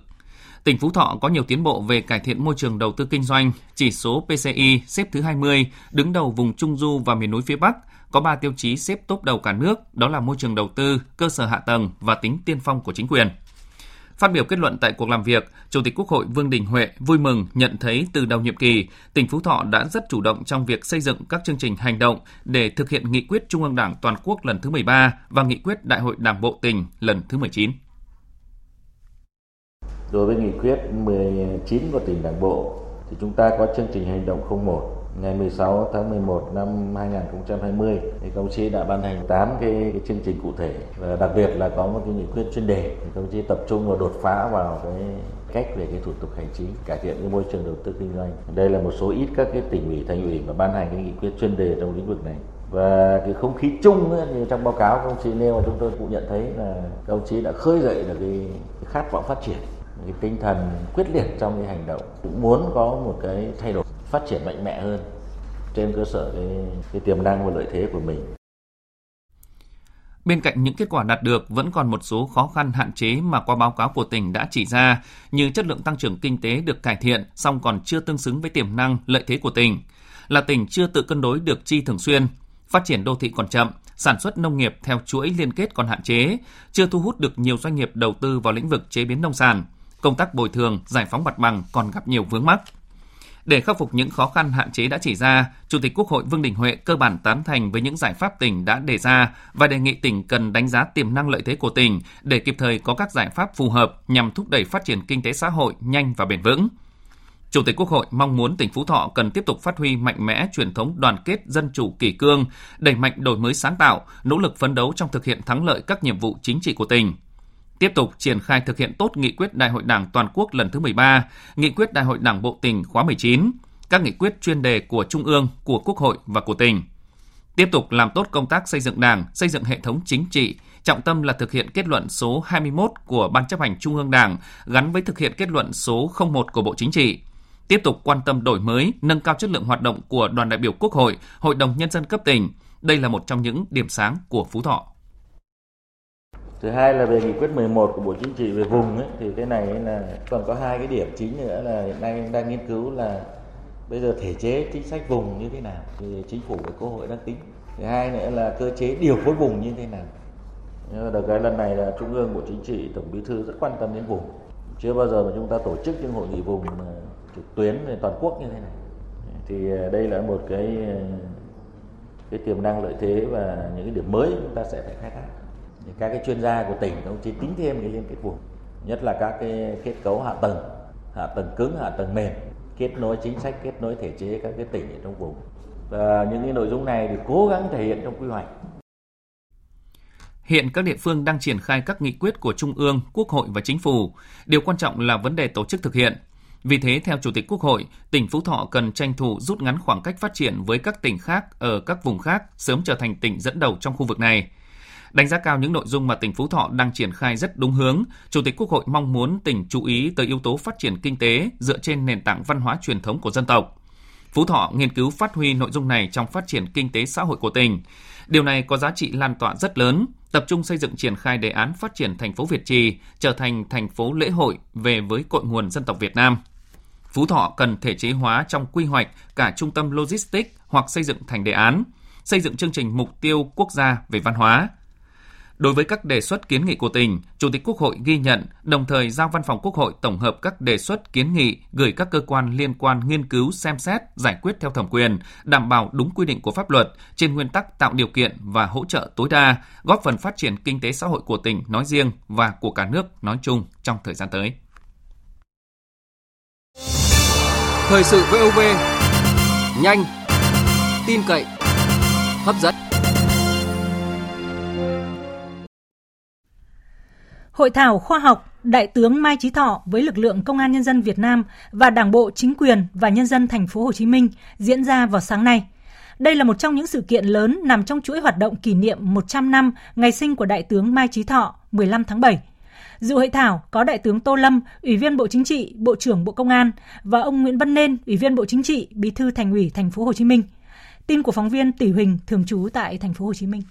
Tỉnh Phú Thọ có nhiều tiến bộ về cải thiện môi trường đầu tư kinh doanh, chỉ số pê xê i xếp thứ hai mươi, đứng đầu vùng Trung Du và miền núi phía Bắc, có ba tiêu chí xếp top đầu cả nước, đó là môi trường đầu tư, cơ sở hạ tầng và tính tiên phong của chính quyền. Phát biểu kết luận tại cuộc làm việc, Chủ tịch Quốc hội Vương Đình Huệ vui mừng nhận thấy từ đầu nhiệm kỳ, tỉnh Phú Thọ đã rất chủ động trong việc xây dựng các chương trình hành động để thực hiện nghị quyết Trung ương Đảng toàn quốc lần thứ mười ba và nghị quyết Đại hội Đảng bộ tỉnh lần thứ mười chín. Đối với nghị quyết mười chín của tỉnh Đảng bộ, thì chúng ta có chương trình hành động không một. Ngày mười sáu tháng mười một năm hai nghìn không trăm hai mươi, thì công chí đã ban hành tám cái, cái chương trình cụ thể, và đặc biệt là có một cái nghị quyết chuyên đề. Thì công chí tập trung vào đột phá vào cái cách về cái thủ tục hành chính, cải thiện cái môi trường đầu tư kinh doanh. Đây là một số ít các cái tỉnh ủy, thành ủy mà ban hành cái nghị quyết chuyên đề trong lĩnh vực này. Và cái không khí chung ấy, như trong báo cáo công chí nêu, chúng tôi cũng nhận thấy là công chí đã khơi dậy được cái khát vọng phát triển, cái tinh thần quyết liệt trong cái hành động, cũng muốn có một cái thay đổi, phát triển mạnh mẽ hơn trên cơ sở cái, cái tiềm năng và lợi thế của mình. Bên cạnh những kết quả đạt được, vẫn còn một số khó khăn hạn chế mà qua báo cáo của tỉnh đã chỉ ra, như chất lượng tăng trưởng kinh tế được cải thiện, song còn chưa tương xứng với tiềm năng, lợi thế của tỉnh. Là tỉnh chưa tự cân đối được chi thường xuyên, phát triển đô thị còn chậm, sản xuất nông nghiệp theo chuỗi liên kết còn hạn chế, chưa thu hút được nhiều doanh nghiệp đầu tư vào lĩnh vực chế biến nông sản, công tác bồi thường, giải phóng mặt bằng còn gặp nhiều vướng mắc. Để khắc phục những khó khăn hạn chế đã chỉ ra, Chủ tịch Quốc hội Vương Đình Huệ cơ bản tán thành với những giải pháp tỉnh đã đề ra và đề nghị tỉnh cần đánh giá tiềm năng lợi thế của tỉnh để kịp thời có các giải pháp phù hợp nhằm thúc đẩy phát triển kinh tế xã hội nhanh và bền vững. Chủ tịch Quốc hội mong muốn tỉnh Phú Thọ cần tiếp tục phát huy mạnh mẽ truyền thống đoàn kết dân chủ kỷ cương, đẩy mạnh đổi mới sáng tạo, nỗ lực phấn đấu trong thực hiện thắng lợi các nhiệm vụ chính trị của tỉnh. Tiếp tục triển khai thực hiện tốt nghị quyết Đại hội Đảng toàn quốc lần thứ mười ba, nghị quyết Đại hội Đảng bộ tỉnh khóa mười chín, các nghị quyết chuyên đề của Trung ương, của Quốc hội và của tỉnh. Tiếp tục làm tốt công tác xây dựng Đảng, xây dựng hệ thống chính trị, trọng tâm là thực hiện kết luận số hai mươi mốt của Ban chấp hành Trung ương Đảng gắn với thực hiện kết luận số không một của Bộ Chính trị. Tiếp tục quan tâm đổi mới, nâng cao chất lượng hoạt động của đoàn đại biểu Quốc hội, Hội đồng Nhân dân cấp tỉnh. Đây là một trong những điểm sáng của Phú Thọ. Thứ hai là về nghị quyết mười một của Bộ Chính trị về vùng ấy, thì cái này là còn có hai cái điểm chính nữa là hiện nay đang nghiên cứu là bây giờ thể chế chính sách vùng như thế nào thì chính phủ và Quốc hội đang tính. Thứ hai nữa là cơ chế điều phối vùng như thế nào. Nhưng đợt cái lần này là Trung ương, Bộ Chính trị, Tổng Bí thư rất quan tâm đến vùng. Chưa bao giờ mà chúng ta tổ chức những hội nghị vùng mà trực tuyến về toàn quốc như thế này. Thì đây là một cái cái tiềm năng lợi thế và những cái điểm mới chúng ta sẽ phải khai thác. Các cái chuyên gia của tỉnh cũng chỉ tính thêm cái liên kết vùng, nhất là các cái kết cấu hạ tầng, hạ tầng cứng, hạ tầng mềm, kết nối chính sách, kết nối thể chế các cái tỉnh ở trong vùng. Và những cái nội dung này thì cố gắng thể hiện trong quy hoạch. Hiện các địa phương đang triển khai các nghị quyết của Trung ương, Quốc hội và Chính phủ. Điều quan trọng là vấn đề tổ chức thực hiện. Vì thế, theo Chủ tịch Quốc hội, tỉnh Phú Thọ cần tranh thủ rút ngắn khoảng cách phát triển với các tỉnh khác ở các vùng khác, sớm trở thành tỉnh dẫn đầu trong khu vực này. Đánh giá cao những nội dung mà tỉnh Phú Thọ đang triển khai rất đúng hướng, Chủ tịch Quốc hội mong muốn tỉnh chú ý tới yếu tố phát triển kinh tế dựa trên nền tảng văn hóa truyền thống của dân tộc. Phú Thọ nghiên cứu phát huy nội dung này trong phát triển kinh tế xã hội của tỉnh. Điều này có giá trị lan tỏa rất lớn, tập trung xây dựng triển khai đề án phát triển thành phố Việt Trì trở thành thành phố lễ hội về với cội nguồn dân tộc Việt Nam. Phú Thọ cần thể chế hóa trong quy hoạch cả trung tâm logistics hoặc xây dựng thành đề án, xây dựng chương trình mục tiêu quốc gia về văn hóa. Đối với các đề xuất kiến nghị của tỉnh, Chủ tịch Quốc hội ghi nhận, đồng thời giao Văn phòng Quốc hội tổng hợp các đề xuất kiến nghị gửi các cơ quan liên quan nghiên cứu, xem xét, giải quyết theo thẩm quyền, đảm bảo đúng quy định của pháp luật, trên nguyên tắc tạo điều kiện và hỗ trợ tối đa, góp phần phát triển kinh tế xã hội của tỉnh nói riêng và của cả nước nói chung trong thời gian tới. Thời sự vê o vê, nhanh, tin cậy, hấp dẫn. Hội thảo khoa học Đại tướng Mai Chí Thọ với lực lượng Công an Nhân dân Việt Nam và Đảng bộ, chính quyền và nhân dân thành phố Hồ Chí Minh diễn ra vào sáng nay. Đây là một trong những sự kiện lớn nằm trong chuỗi hoạt động kỷ niệm một trăm năm ngày sinh của Đại tướng Mai Chí Thọ mười lăm tháng bảy. Dự hội thảo có Đại tướng Tô Lâm, Ủy viên Bộ Chính trị, Bộ trưởng Bộ Công an và ông Nguyễn Văn Nên, Ủy viên Bộ Chính trị, Bí thư Thành ủy thành phố Hồ Chí Minh. Tin của phóng viên Tỷ Huỳnh thường trú tại thành phố Hồ Chí Minh.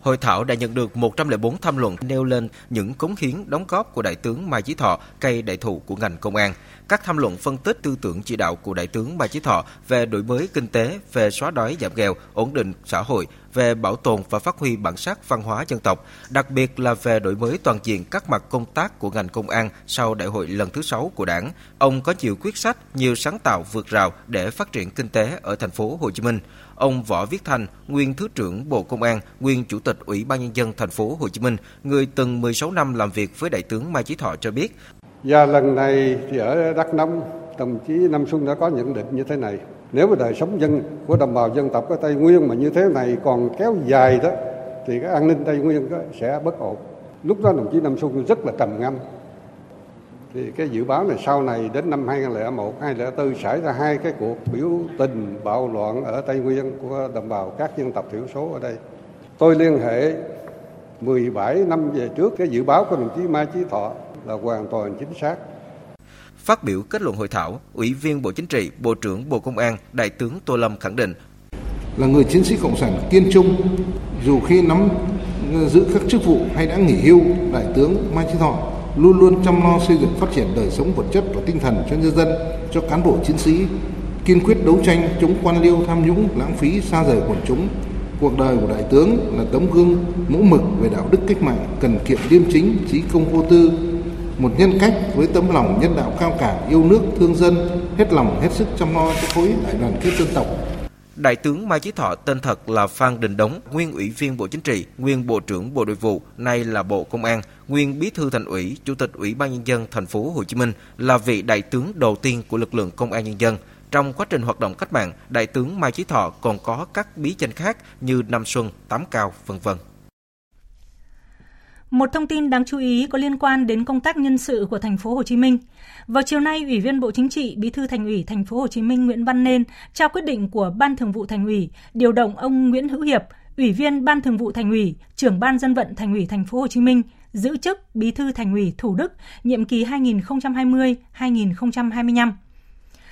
Hội thảo đã nhận được một trăm lẻ bốn tham luận nêu lên những cống hiến đóng góp của Đại tướng Mai Chí Thọ, cây đại thụ của ngành công an. Các tham luận phân tích tư tưởng chỉ đạo của Đại tướng Mai Chí Thọ về đổi mới kinh tế, về xóa đói giảm nghèo, ổn định xã hội, về bảo tồn và phát huy bản sắc văn hóa dân tộc, đặc biệt là về đổi mới toàn diện các mặt công tác của ngành công an sau đại hội lần thứ sáu của Đảng. Ông có nhiều quyết sách, nhiều sáng tạo vượt rào để phát triển kinh tế ở thành phố Hồ Chí Minh. Ông Võ Viết Thanh, nguyên Thứ trưởng Bộ Công an, nguyên Chủ tịch Ủy ban Nhân dân thành phố Hồ Chí Minh, người từng mười sáu năm làm việc với Đại tướng Mai Chí Thọ cho biết. Và lần này thì ở Đắk Nông, đồng chí Nam Xuân đã có nhận định như thế này. Nếu mà đời sống dân của đồng bào dân tộc ở Tây Nguyên mà như thế này còn kéo dài đó, thì cái an ninh Tây Nguyên sẽ bất ổn. Lúc đó đồng chí Nam Xuân rất là trầm ngâm. Thì cái dự báo này sau này đến năm hai không không một, hai không không bốn xảy ra hai cái cuộc biểu tình bạo loạn ở Tây Nguyên của đồng bào các dân tộc thiểu số ở đây. Tôi liên hệ mười bảy năm về trước, cái dự báo của đồng chí Mai Chí Thọ là hoàn toàn chính xác. Phát biểu kết luận hội thảo, Ủy viên Bộ Chính trị, Bộ trưởng Bộ Công an, Đại tướng Tô Lâm khẳng định. Là người chiến sĩ Cộng sản kiên trung, dù khi nắm giữ các chức vụ hay đã nghỉ hưu, Đại tướng Mai Chí Thọ luôn luôn chăm lo xây dựng phát triển đời sống vật chất và tinh thần cho nhân dân, cho cán bộ chiến sĩ, kiên quyết đấu tranh chống quan liêu tham nhũng, lãng phí, xa rời quần chúng. Cuộc đời của Đại tướng là tấm gương mẫu mực về đạo đức cách mạng, cần kiệm liêm chính, trí công vô tư, một nhân cách với tấm lòng nhân đạo cao cả, yêu nước, thương dân, hết lòng hết sức chăm lo cho khối đại đoàn kết dân tộc. Đại tướng Mai Chí Thọ tên thật là Phan Đình Đống, nguyên Ủy viên Bộ Chính trị, nguyên Bộ trưởng Bộ Nội vụ, nay là Bộ Công an, nguyên Bí thư Thành ủy, Chủ tịch Ủy ban Nhân dân Thành phố Hồ Chí Minh, là vị đại tướng đầu tiên của lực lượng Công an Nhân dân. Trong quá trình hoạt động cách mạng, Đại tướng Mai Chí Thọ còn có các bí danh khác như Nam Xuân, Tám Cao, vân vân. Một thông tin đáng chú ý có liên quan đến công tác nhân sự của thành phố Hồ Chí Minh. Vào chiều nay, Ủy viên Bộ Chính trị, Bí thư Thành ủy thành phố Hồ Chí Minh Nguyễn Văn Nên trao quyết định của Ban Thường vụ Thành ủy điều động ông Nguyễn Hữu Hiệp, Ủy viên Ban Thường vụ Thành ủy, Trưởng Ban Dân vận Thành ủy thành phố Hồ Chí Minh giữ chức Bí thư Thành ủy Thủ Đức nhiệm kỳ hai nghìn không trăm hai mươi đến hai nghìn không trăm hai mươi lăm.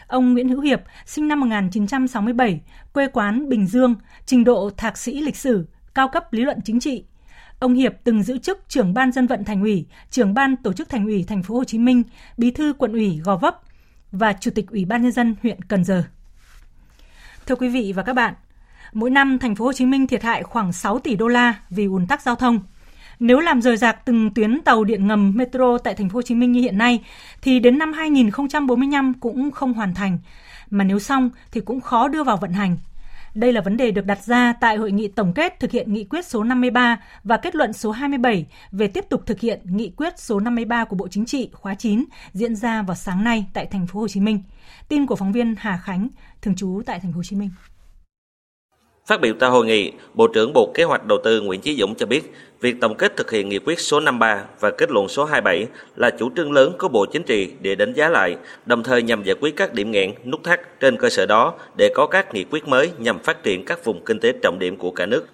Ông Nguyễn Hữu Hiệp, sinh năm một nghìn chín trăm sáu mươi bảy, quê quán Bình Dương, trình độ thạc sĩ lịch sử, cao cấp lý luận chính trị. Ông Hiệp từng giữ chức Trưởng Ban Dân vận Thành ủy, Trưởng Ban Tổ chức Thành ủy Thành phố Hồ Chí Minh, Bí thư Quận ủy Gò Vấp và Chủ tịch Ủy ban Nhân dân huyện Cần Giờ. Thưa quý vị và các bạn, mỗi năm Thành phố Hồ Chí Minh thiệt hại khoảng sáu tỷ đô la vì ùn tắc giao thông. Nếu làm rời rạc từng tuyến tàu điện ngầm metro tại Thành phố Hồ Chí Minh như hiện nay, thì đến năm hai nghìn không trăm bốn mươi lăm cũng không hoàn thành, mà nếu xong thì cũng khó đưa vào vận hành. Đây là vấn đề được đặt ra tại Hội nghị tổng kết thực hiện nghị quyết số năm mươi ba và kết luận số hai mươi bảy về tiếp tục thực hiện nghị quyết số năm mươi ba của Bộ Chính trị khóa chín diễn ra vào sáng nay tại Thành phố Hồ Chí Minh. Tin của phóng viên Hà Khánh, thường trú tại Thành phố Hồ Chí Minh. Phát biểu tại hội nghị, Bộ trưởng Bộ Kế hoạch Đầu tư Nguyễn Chí Dũng cho biết, việc tổng kết thực hiện nghị quyết số năm mươi ba và kết luận số hai mươi bảy là chủ trương lớn của Bộ Chính trị để đánh giá lại, đồng thời nhằm giải quyết các điểm nghẽn, nút thắt, trên cơ sở đó để có các nghị quyết mới nhằm phát triển các vùng kinh tế trọng điểm của cả nước.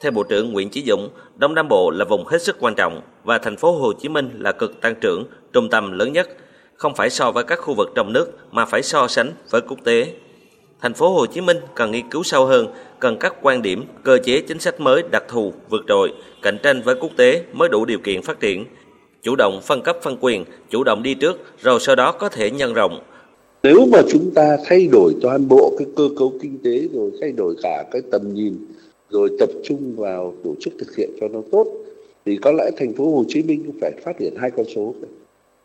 Theo Bộ trưởng Nguyễn Chí Dũng, Đông Nam Bộ là vùng hết sức quan trọng và thành phố Hồ Chí Minh là cực tăng trưởng, trung tâm lớn nhất, không phải so với các khu vực trong nước mà phải so sánh với quốc tế. Thành phố Hồ Chí Minh cần nghiên cứu sâu hơn, cần các quan điểm, cơ chế chính sách mới đặc thù, vượt trội, cạnh tranh với quốc tế mới đủ điều kiện phát triển. Chủ động phân cấp phân quyền, chủ động đi trước, rồi sau đó có thể nhân rộng. Nếu mà chúng ta thay đổi toàn bộ cái cơ cấu kinh tế rồi thay đổi cả cái tầm nhìn, rồi tập trung vào tổ chức thực hiện cho nó tốt, thì có lẽ Thành phố Hồ Chí Minh cũng phải phát hiện hai con số,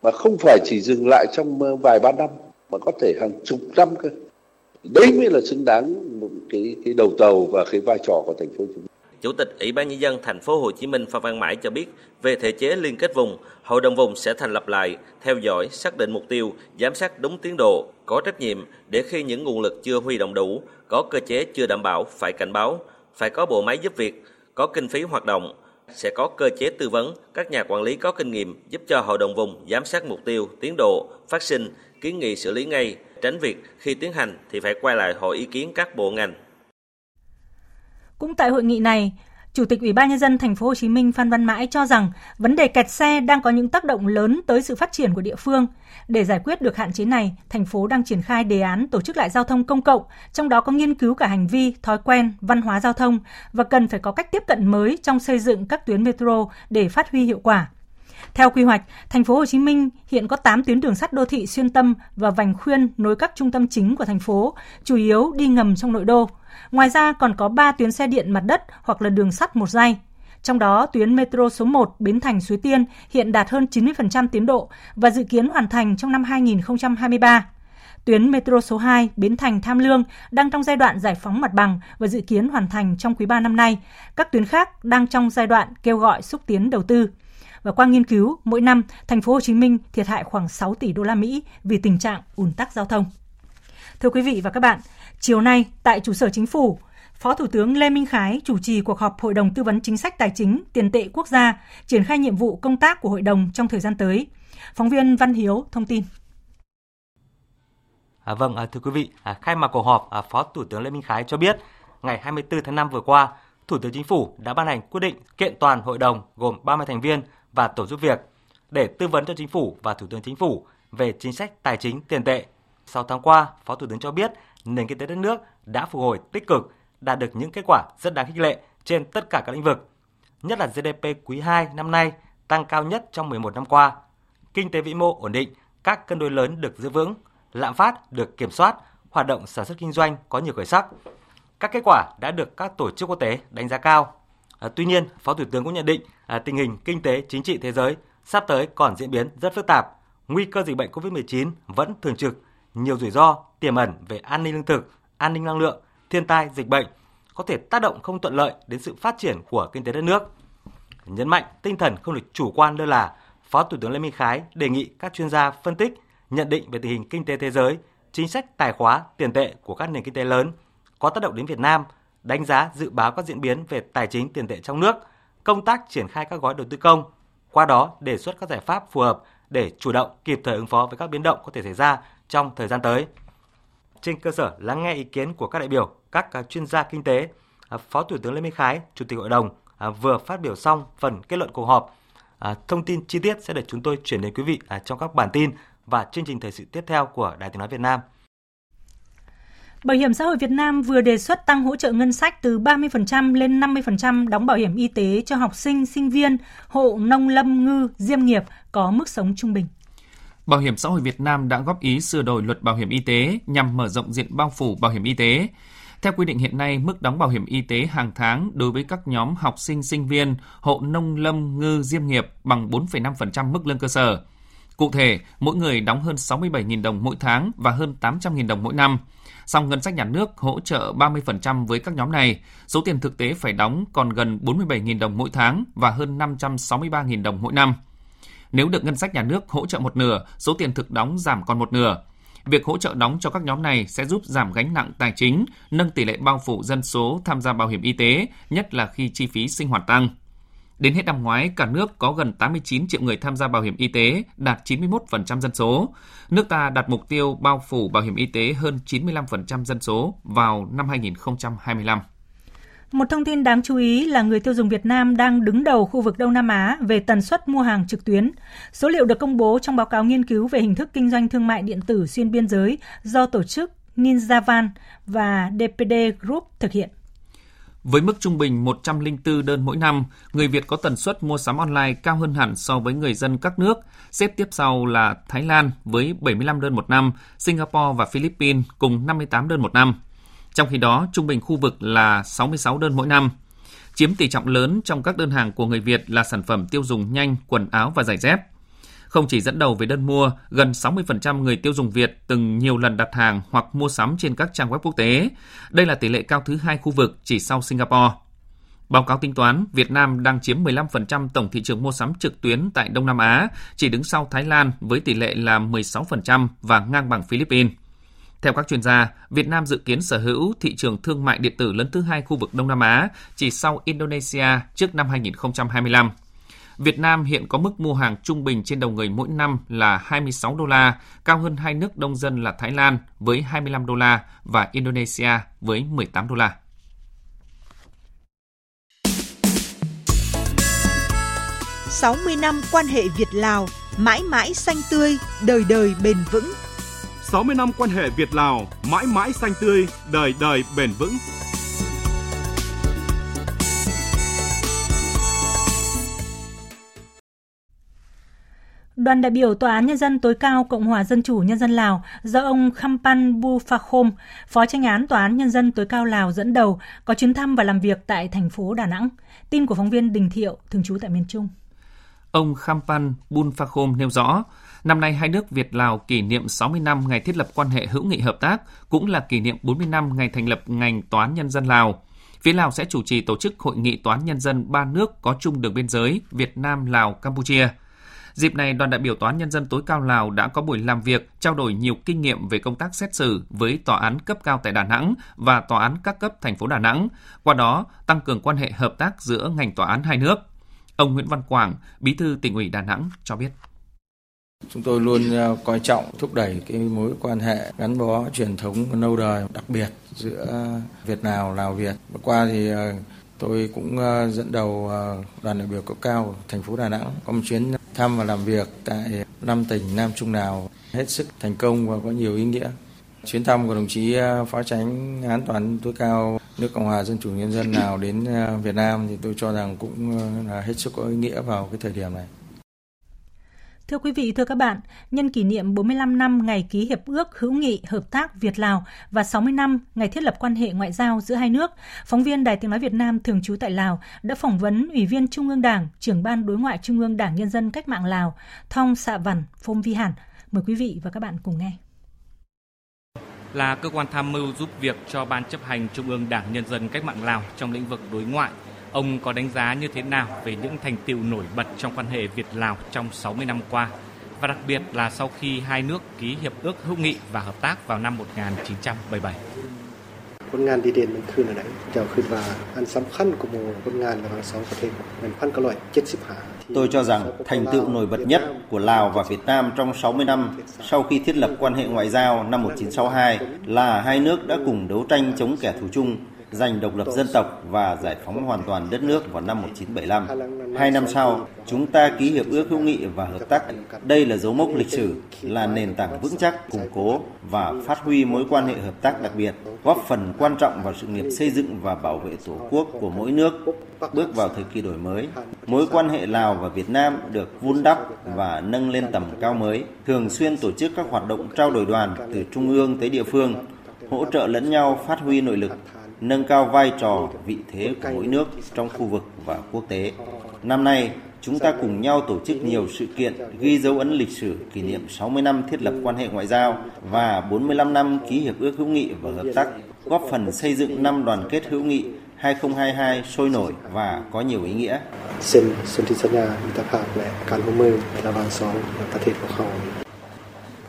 mà không phải chỉ dừng lại trong vài ba năm, mà có thể hàng chục năm cơ. Đấy mới là xứng đáng một cái, cái đầu tàu và cái vai trò của Thành phố Hồ Chí Minh. Chủ tịch Ủy ban Nhân dân Thành phố Hồ Chí Minh Phan Văn Mãi cho biết về thể chế liên kết vùng, hội đồng vùng sẽ thành lập lại, theo dõi, xác định mục tiêu, giám sát đúng tiến độ, có trách nhiệm để khi những nguồn lực chưa huy động đủ, có cơ chế chưa đảm bảo phải cảnh báo, phải có bộ máy giúp việc, có kinh phí hoạt động, sẽ có cơ chế tư vấn, các nhà quản lý có kinh nghiệm giúp cho hội đồng vùng giám sát mục tiêu, tiến độ, phát sinh, kiến nghị xử lý ngay. Tránh việc khi tiến hành thì phải quay lại hỏi ý kiến các bộ ngành. Cũng tại hội nghị này, Chủ tịch Ủy ban Nhân dân Thành phố Hồ Chí Minh Phan Văn Mãi cho rằng vấn đề kẹt xe đang có những tác động lớn tới sự phát triển của địa phương. Để giải quyết được hạn chế này, thành phố đang triển khai đề án tổ chức lại giao thông công cộng, trong đó có nghiên cứu cả hành vi, thói quen, văn hóa giao thông và cần phải có cách tiếp cận mới trong xây dựng các tuyến metro để phát huy hiệu quả. Theo quy hoạch, Thành phố Hồ Chí Minh hiện có tám tuyến đường sắt đô thị xuyên tâm và vành khuyên nối các trung tâm chính của thành phố, chủ yếu đi ngầm trong nội đô. Ngoài ra còn có ba tuyến xe điện mặt đất hoặc là đường sắt một dây. Trong đó, tuyến metro số một Bến Thành - Suối Tiên hiện đạt hơn chín mươi phần trăm tiến độ và dự kiến hoàn thành trong năm hai nghìn không trăm hai mươi ba. Tuyến metro số hai Bến Thành - Tham Lương đang trong giai đoạn giải phóng mặt bằng và dự kiến hoàn thành trong quý ba năm nay. Các tuyến khác đang trong giai đoạn kêu gọi xúc tiến đầu tư. Và qua nghiên cứu, mỗi năm Thành phố Hồ Chí Minh thiệt hại khoảng sáu tỷ đô la Mỹ vì tình trạng ùn tắc giao thông. Thưa quý vị và các bạn, chiều nay tại trụ sở Chính phủ, Phó Thủ tướng Lê Minh Khái chủ trì cuộc họp Hội đồng Tư vấn Chính sách Tài chính, Tiền tệ Quốc gia, triển khai nhiệm vụ công tác của Hội đồng trong thời gian tới. Phóng viên Văn Hiếu thông tin. À, vâng, à, thưa quý vị, à, khai mạc cuộc họp, à, Phó Thủ tướng Lê Minh Khái cho biết ngày hai mươi tư tháng năm vừa qua, Thủ tướng Chính phủ đã ban hành quyết định kiện toàn Hội đồng gồm ba mươi thành viên và tổ giúp việc để tư vấn cho Chính phủ và Thủ tướng Chính phủ về chính sách tài chính tiền tệ. Sau tháng qua, Phó Thủ tướng cho biết nền kinh tế đất nước đã phục hồi tích cực, đạt được những kết quả rất đáng khích lệ trên tất cả các lĩnh vực, nhất là giê đê pê quý hai năm nay tăng cao nhất trong mười một năm qua. Kinh tế vĩ mô ổn định, các cân đối lớn được giữ vững, lạm phát được kiểm soát, hoạt động sản xuất kinh doanh có nhiều khởi sắc. Các kết quả đã được các tổ chức quốc tế đánh giá cao. À, tuy nhiên, Phó Thủ tướng cũng nhận định à, tình hình kinh tế chính trị thế giới sắp tới còn diễn biến rất phức tạp, nguy cơ dịch bệnh covid mười chín vẫn thường trực, nhiều rủi ro tiềm ẩn về an ninh lương thực, an ninh năng lượng, thiên tai, dịch bệnh có thể tác động không thuận lợi đến sự phát triển của kinh tế đất nước. Nhấn mạnh tinh thần không được chủ quan lơ là, Phó Thủ tướng Lê Minh Khái đề nghị các chuyên gia phân tích, nhận định về tình hình kinh tế thế giới, chính sách tài khóa, tiền tệ của các nền kinh tế lớn có tác động đến Việt Nam, đánh giá dự báo các diễn biến về tài chính tiền tệ trong nước, công tác triển khai các gói đầu tư công, qua đó đề xuất các giải pháp phù hợp để chủ động kịp thời ứng phó với các biến động có thể xảy ra trong thời gian tới. Trên cơ sở lắng nghe ý kiến của các đại biểu, các chuyên gia kinh tế, Phó Thủ tướng Lê Minh Khái, Chủ tịch Hội đồng vừa phát biểu xong phần kết luận cuộc họp. Thông tin chi tiết sẽ được chúng tôi chuyển đến quý vị trong các bản tin và chương trình thời sự tiếp theo của Đài Tiếng nói Việt Nam. Bảo hiểm xã hội Việt Nam vừa đề xuất tăng hỗ trợ ngân sách từ ba mươi phần trăm lên năm mươi phần trăm đóng bảo hiểm y tế cho học sinh, sinh viên, hộ nông lâm ngư, diêm nghiệp có mức sống trung bình. Bảo hiểm xã hội Việt Nam đã góp ý sửa đổi luật bảo hiểm y tế nhằm mở rộng diện bao phủ bảo hiểm y tế. Theo quy định hiện nay, mức đóng bảo hiểm y tế hàng tháng đối với các nhóm học sinh, sinh viên, hộ nông lâm ngư, diêm nghiệp bằng bốn phẩy năm phần trăm mức lương cơ sở. Cụ thể, mỗi người đóng hơn sáu mươi bảy nghìn đồng mỗi tháng và hơn tám trăm nghìn đồng mỗi năm. Song ngân sách nhà nước hỗ trợ ba mươi phần trăm với các nhóm này, số tiền thực tế phải đóng còn gần bốn mươi bảy nghìn đồng mỗi tháng và hơn năm trăm sáu mươi ba nghìn đồng mỗi năm. Nếu được ngân sách nhà nước hỗ trợ một nửa, số tiền thực đóng giảm còn một nửa. Việc hỗ trợ đóng cho các nhóm này sẽ giúp giảm gánh nặng tài chính, nâng tỷ lệ bao phủ dân số tham gia bảo hiểm y tế, nhất là khi chi phí sinh hoạt tăng. Đến hết năm ngoái, cả nước có gần tám mươi chín triệu người tham gia bảo hiểm y tế, đạt chín mươi mốt phần trăm dân số. Nước ta đặt mục tiêu bao phủ bảo hiểm y tế hơn chín mươi lăm phần trăm dân số vào năm hai nghìn không trăm hai mươi lăm. Một thông tin đáng chú ý là người tiêu dùng Việt Nam đang đứng đầu khu vực Đông Nam Á về tần suất mua hàng trực tuyến. Số liệu được công bố trong báo cáo nghiên cứu về hình thức kinh doanh thương mại điện tử xuyên biên giới do tổ chức Ninjavan và đê pê đê Group thực hiện. Với mức trung bình một trăm lẻ bốn đơn mỗi năm, người Việt có tần suất mua sắm online cao hơn hẳn so với người dân các nước. Xếp tiếp sau là Thái Lan với bảy mươi lăm đơn một năm, Singapore và Philippines cùng năm mươi tám đơn một năm. Trong khi đó, trung bình khu vực là sáu mươi sáu đơn mỗi năm. Chiếm tỷ trọng lớn trong các đơn hàng của người Việt là sản phẩm tiêu dùng nhanh, quần áo và giày dép. Không chỉ dẫn đầu về đơn mua, gần sáu mươi phần trăm người tiêu dùng Việt từng nhiều lần đặt hàng hoặc mua sắm trên các trang web quốc tế. Đây là tỷ lệ cao thứ hai khu vực, chỉ sau Singapore. Báo cáo tính toán, Việt Nam đang chiếm mười lăm phần trăm tổng thị trường mua sắm trực tuyến tại Đông Nam Á, chỉ đứng sau Thái Lan với tỷ lệ là mười sáu phần trăm và ngang bằng Philippines. Theo các chuyên gia, Việt Nam dự kiến sở hữu thị trường thương mại điện tử lớn thứ hai khu vực Đông Nam Á, chỉ sau Indonesia trước năm hai nghìn không trăm hai mươi lăm. Việt Nam hiện có mức mua hàng trung bình trên đầu người mỗi năm là hai mươi sáu đô la, cao hơn hai nước đông dân là Thái Lan với hai mươi lăm đô la và Indonesia với mười tám đô la. sáu mươi năm quan hệ Việt-Lào, mãi mãi xanh tươi, đời đời bền vững. sáu mươi năm quan hệ Việt-Lào, mãi mãi xanh tươi, đời đời bền vững. Đoàn đại biểu Tòa án Nhân dân tối cao Cộng hòa Dân chủ Nhân dân Lào do ông Khampan Bophakhom, Phó Chánh án Tòa án Nhân dân tối cao Lào dẫn đầu, có chuyến thăm và làm việc tại thành phố Đà Nẵng. Tin của phóng viên Đình Thiệu, thường trú tại miền Trung. Ông Khampan Bophakhom nêu rõ, năm nay hai nước Việt-Lào kỷ niệm sáu mươi năm ngày thiết lập quan hệ hữu nghị hợp tác, cũng là kỷ niệm bốn mươi năm ngày thành lập ngành Tòa án Nhân dân Lào. Phía Lào sẽ chủ trì tổ chức hội nghị Tòa án Nhân dân ba nước có chung đường biên giới Việt Nam, Lào, Campuchia. Dịp này, đoàn đại biểu Tòa án Nhân dân tối cao Lào đã có buổi làm việc, trao đổi nhiều kinh nghiệm về công tác xét xử với Tòa án cấp cao tại Đà Nẵng và Tòa án các cấp thành phố Đà Nẵng, qua đó tăng cường quan hệ hợp tác giữa ngành tòa án hai nước. Ông Nguyễn Văn Quảng, Bí thư Tỉnh ủy Đà Nẵng cho biết. Chúng tôi luôn coi trọng thúc đẩy cái mối quan hệ gắn bó truyền thống lâu đời, đặc biệt giữa Việt Lào, Lào Việt. Vừa qua thì tôi cũng dẫn đầu đoàn đại biểu cấp cao thành phố Đà Nẵng có một chuyến thăm và làm việc tại năm tỉnh Nam Trung Lào hết sức thành công và có nhiều ý nghĩa. Chuyến thăm của đồng chí Phó Chánh án Tòa án tối cao nước Cộng hòa Dân chủ Nhân dân Lào đến Việt Nam thì tôi cho rằng cũng là hết sức có ý nghĩa vào cái thời điểm này. Thưa quý vị, thưa các bạn, nhân kỷ niệm bốn mươi lăm năm ngày ký Hiệp ước Hữu nghị Hợp tác Việt-Lào và sáu mươi năm ngày thiết lập quan hệ ngoại giao giữa hai nước, phóng viên Đài Tiếng Nói Việt Nam thường trú tại Lào đã phỏng vấn Ủy viên Trung ương Đảng, trưởng Ban Đối ngoại Trung ương Đảng Nhân dân Cách mạng Lào, Thong Sạ Văn Phong Vi Hản. Mời quý vị và các bạn cùng nghe. Là cơ quan tham mưu giúp việc cho Ban Chấp hành Trung ương Đảng Nhân dân Cách mạng Lào trong lĩnh vực đối ngoại, ông có đánh giá như thế nào về những thành tựu nổi bật trong quan hệ Việt-Lào trong sáu mươi năm qua, và đặc biệt là sau khi hai nước ký Hiệp ước Hữu nghị và Hợp tác vào năm một nghìn chín trăm bảy mươi bảy? Tôi cho rằng thành tựu nổi bật nhất của Lào và Việt Nam trong sáu mươi năm sau khi thiết lập quan hệ ngoại giao năm một nghìn chín trăm sáu mươi hai là hai nước đã cùng đấu tranh chống kẻ thù chung, giành độc lập dân tộc và giải phóng hoàn toàn đất nước vào năm một nghìn chín trăm bảy mươi lăm. Hai năm sau, chúng ta ký Hiệp ước Hữu nghị và Hợp tác. Đây là dấu mốc lịch sử, là nền tảng vững chắc, củng cố và phát huy mối quan hệ hợp tác đặc biệt, góp phần quan trọng vào sự nghiệp xây dựng và bảo vệ Tổ quốc của mỗi nước bước vào thời kỳ đổi mới. Mối quan hệ Lào và Việt Nam được vun đắp và nâng lên tầm cao mới, thường xuyên tổ chức các hoạt động trao đổi đoàn từ trung ương tới địa phương, hỗ trợ lẫn nhau phát huy nội lực, nâng cao vai trò, vị thế của mỗi nước trong khu vực và quốc tế. Năm nay, chúng ta cùng nhau tổ chức nhiều sự kiện ghi dấu ấn lịch sử kỷ niệm sáu mươi năm thiết lập quan hệ ngoại giao và bốn mươi lăm năm ký Hiệp ước Hữu nghị và Hợp tác, góp phần xây dựng năm đoàn kết hữu nghị hai không hai hai sôi nổi và có nhiều ý nghĩa.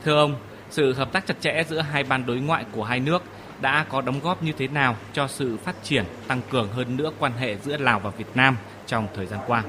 Thưa ông, sự hợp tác chặt chẽ giữa hai ban đối ngoại của hai nước đã có đóng góp như thế nào cho sự phát triển, tăng cường hơn nữa quan hệ giữa Lào và Việt Nam trong thời gian qua?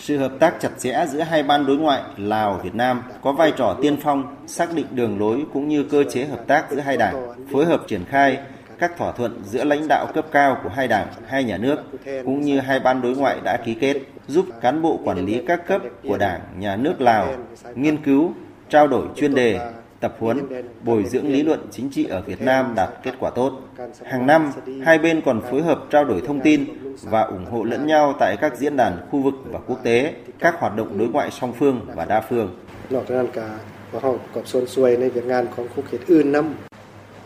Sự hợp tác chặt chẽ giữa hai ban đối ngoại Lào Việt Nam có vai trò tiên phong, xác định đường lối cũng như cơ chế hợp tác giữa hai đảng, phối hợp triển khai các thỏa thuận giữa lãnh đạo cấp cao của hai đảng, hai nhà nước cũng như hai ban đối ngoại đã ký kết, giúp cán bộ quản lý các cấp của đảng, nhà nước Lào nghiên cứu, trao đổi chuyên đề, tập huấn, bồi dưỡng lý luận chính trị ở Việt Nam đạt kết quả tốt. Hàng năm, hai bên còn phối hợp trao đổi thông tin và ủng hộ lẫn nhau tại các diễn đàn khu vực và quốc tế, các hoạt động đối ngoại song phương và đa phương.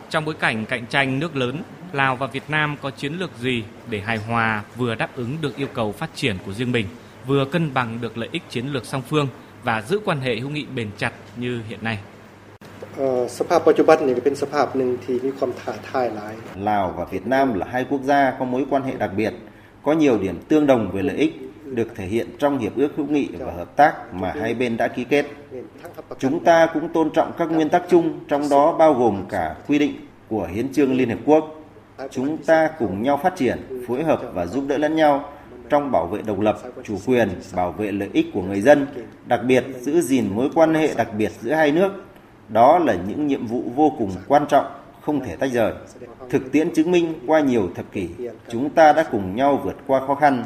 Trong bối cảnh cạnh tranh nước lớn, Lào và Việt Nam có chiến lược gì để hài hòa vừa đáp ứng được yêu cầu phát triển của riêng mình, vừa cân bằng được lợi ích chiến lược song phương và giữ quan hệ hữu nghị bền chặt như hiện nay? Lào và Việt Nam là hai quốc gia có mối quan hệ đặc biệt, có nhiều điểm tương đồng về lợi ích, được thể hiện trong Hiệp ước Hữu nghị và Hợp tác mà hai bên đã ký kết. Chúng ta cũng tôn trọng các nguyên tắc chung, trong đó bao gồm cả quy định của Hiến chương Liên Hiệp Quốc. Chúng ta cùng nhau phát triển, phối hợp và giúp đỡ lẫn nhau trong bảo vệ độc lập, chủ quyền, bảo vệ lợi ích của người dân, đặc biệt giữ gìn mối quan hệ đặc biệt giữa hai nước. Đó là những nhiệm vụ vô cùng quan trọng, không thể tách rời. Thực tiễn chứng minh qua nhiều thập kỷ, chúng ta đã cùng nhau vượt qua khó khăn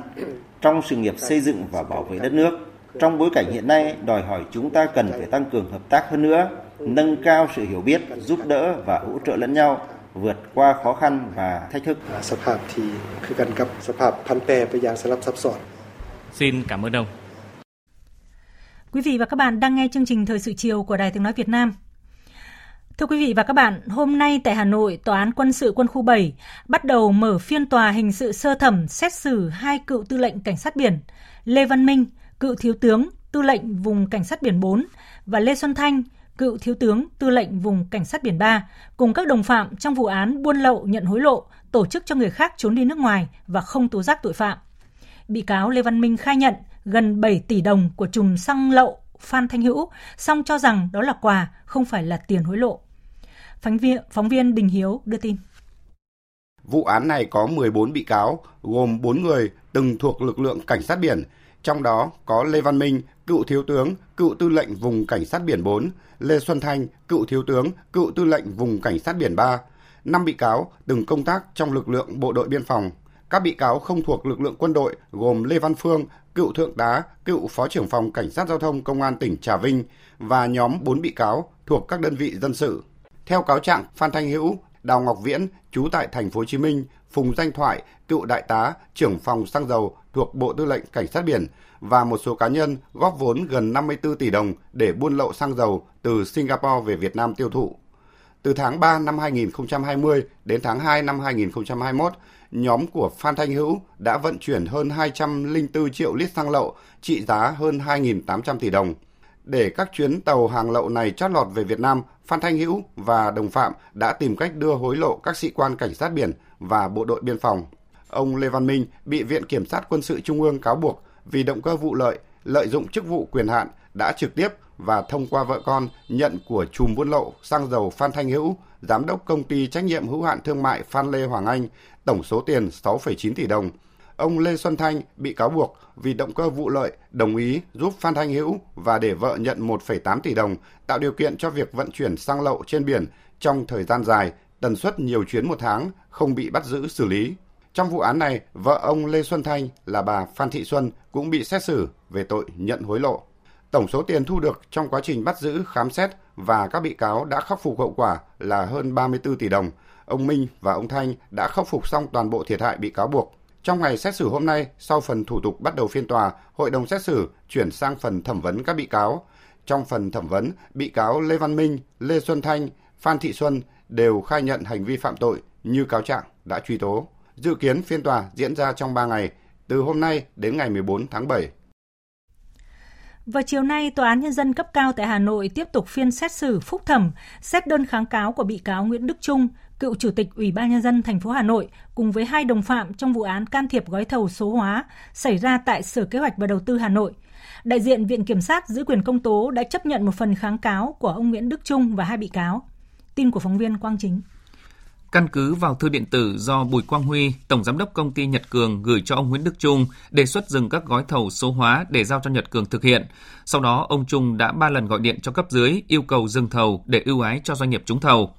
trong sự nghiệp xây dựng và bảo vệ đất nước. Trong bối cảnh hiện nay, đòi hỏi chúng ta cần phải tăng cường hợp tác hơn nữa, nâng cao sự hiểu biết, giúp đỡ và hỗ trợ lẫn nhau, vượt qua khó khăn và thách thức. Xin cảm ơn ông. Quý vị và các bạn đang nghe chương trình Thời sự chiều của Đài Tiếng Nói Việt Nam. Thưa quý vị và các bạn, hôm nay tại Hà Nội, Tòa án Quân sự Quân khu bảy bắt đầu mở phiên tòa hình sự sơ thẩm xét xử hai cựu tư lệnh Cảnh sát biển, Lê Văn Minh, cựu thiếu tướng, tư lệnh vùng Cảnh sát biển bốn và Lê Xuân Thanh, cựu thiếu tướng, tư lệnh vùng Cảnh sát biển ba, cùng các đồng phạm trong vụ án buôn lậu nhận hối lộ, tổ chức cho người khác trốn đi nước ngoài và không tố giác tội phạm. Bị cáo Lê Văn Minh khai nhận gần bảy tỷ đồng của trùm xăng lậu Phan Thanh Hữu, song cho rằng đó là quà, không phải là tiền hối lộ. Phóng viên, phóng viên Đình Hiếu đưa tin. Vụ án này có mười bốn bị cáo, gồm bốn người từng thuộc lực lượng Cảnh sát biển, trong đó có Lê Văn Minh, cựu thiếu tướng, cựu tư lệnh vùng Cảnh sát biển bốn, Lê Xuân Thanh, cựu thiếu tướng, cựu tư lệnh vùng Cảnh sát biển ba, năm bị cáo từng công tác trong lực lượng bộ đội biên phòng. Các bị cáo không thuộc lực lượng quân đội gồm Lê Văn Phương, cựu thượng tá, cựu phó trưởng phòng Cảnh sát giao thông Công an tỉnh Trà Vinh và nhóm bốn bị cáo thuộc các đơn vị dân sự. Theo cáo trạng, Phan Thanh Hữu, Đào Ngọc Viễn, trú tại thành phố Hồ Chí Minh, Phùng Danh Thoại, cựu đại tá, trưởng phòng xăng dầu thuộc Bộ Tư lệnh Cảnh sát biển và một số cá nhân góp vốn gần năm mươi tư tỷ đồng để buôn lậu xăng dầu từ Singapore về Việt Nam tiêu thụ. Từ tháng ba năm hai nghìn không trăm hai mươi đến tháng hai năm hai nghìn không trăm hai mươi mốt, nhóm của Phan Thanh Hữu đã vận chuyển hơn hai trăm lẻ bốn triệu lít xăng lậu trị giá hơn hai nghìn tám trăm tỷ đồng. Để các chuyến tàu hàng lậu này chót lọt về Việt Nam, Phan Thanh Hữu và đồng phạm đã tìm cách đưa hối lộ các sĩ quan cảnh sát biển và bộ đội biên phòng. Ông Lê Văn Minh bị Viện Kiểm sát Quân sự Trung ương cáo buộc vì động cơ vụ lợi, lợi dụng chức vụ quyền hạn đã trực tiếp và thông qua vợ con nhận của trùm buôn lậu xăng dầu Phan Thanh Hữu, giám đốc công ty trách nhiệm hữu hạn thương mại Phan Lê Hoàng Anh, tổng số tiền sáu phẩy chín tỷ đồng. Ông Lê Xuân Thanh bị cáo buộc vì động cơ vụ lợi đồng ý giúp Phan Thanh Hữu và để vợ nhận một phẩy tám tỷ đồng, tạo điều kiện cho việc vận chuyển xăng lậu trên biển trong thời gian dài, tần suất nhiều chuyến một tháng, không bị bắt giữ xử lý. Trong vụ án này, vợ ông Lê Xuân Thanh là bà Phan Thị Xuân cũng bị xét xử về tội nhận hối lộ. Tổng số tiền thu được trong quá trình bắt giữ, khám xét và các bị cáo đã khắc phục hậu quả là hơn ba mươi tư tỷ đồng. Ông Minh và ông Thanh đã khắc phục xong toàn bộ thiệt hại bị cáo buộc. Trong ngày xét xử hôm nay, sau phần thủ tục bắt đầu phiên tòa, hội đồng xét xử chuyển sang phần thẩm vấn các bị cáo. Trong phần thẩm vấn, bị cáo Lê Văn Minh, Lê Xuân Thanh, Phan Thị Xuân đều khai nhận hành vi phạm tội như cáo trạng đã truy tố. Dự kiến phiên tòa diễn ra trong ba ngày, từ hôm nay đến ngày mười bốn tháng bảy. Vào chiều nay, Tòa án Nhân dân cấp cao tại Hà Nội tiếp tục phiên xét xử phúc thẩm, xét đơn kháng cáo của bị cáo Nguyễn Đức Trung, cựu Chủ tịch Ủy ban Nhân dân thành phố Hà Nội, cùng với hai đồng phạm trong vụ án can thiệp gói thầu số hóa xảy ra tại Sở Kế hoạch và Đầu tư Hà Nội. Đại diện Viện Kiểm sát giữ quyền công tố đã chấp nhận một phần kháng cáo của ông Nguyễn Đức Trung và hai bị cáo. Tin của phóng viên Quang Chính. Căn cứ vào thư điện tử do Bùi Quang Huy, Tổng Giám đốc Công ty Nhật Cường gửi cho ông Nguyễn Đức Trung đề xuất dừng các gói thầu số hóa để giao cho Nhật Cường thực hiện. Sau đó, ông Trung đã ba lần gọi điện cho cấp dưới yêu cầu dừng thầu để ưu ái cho doanh nghiệp trúng thầu.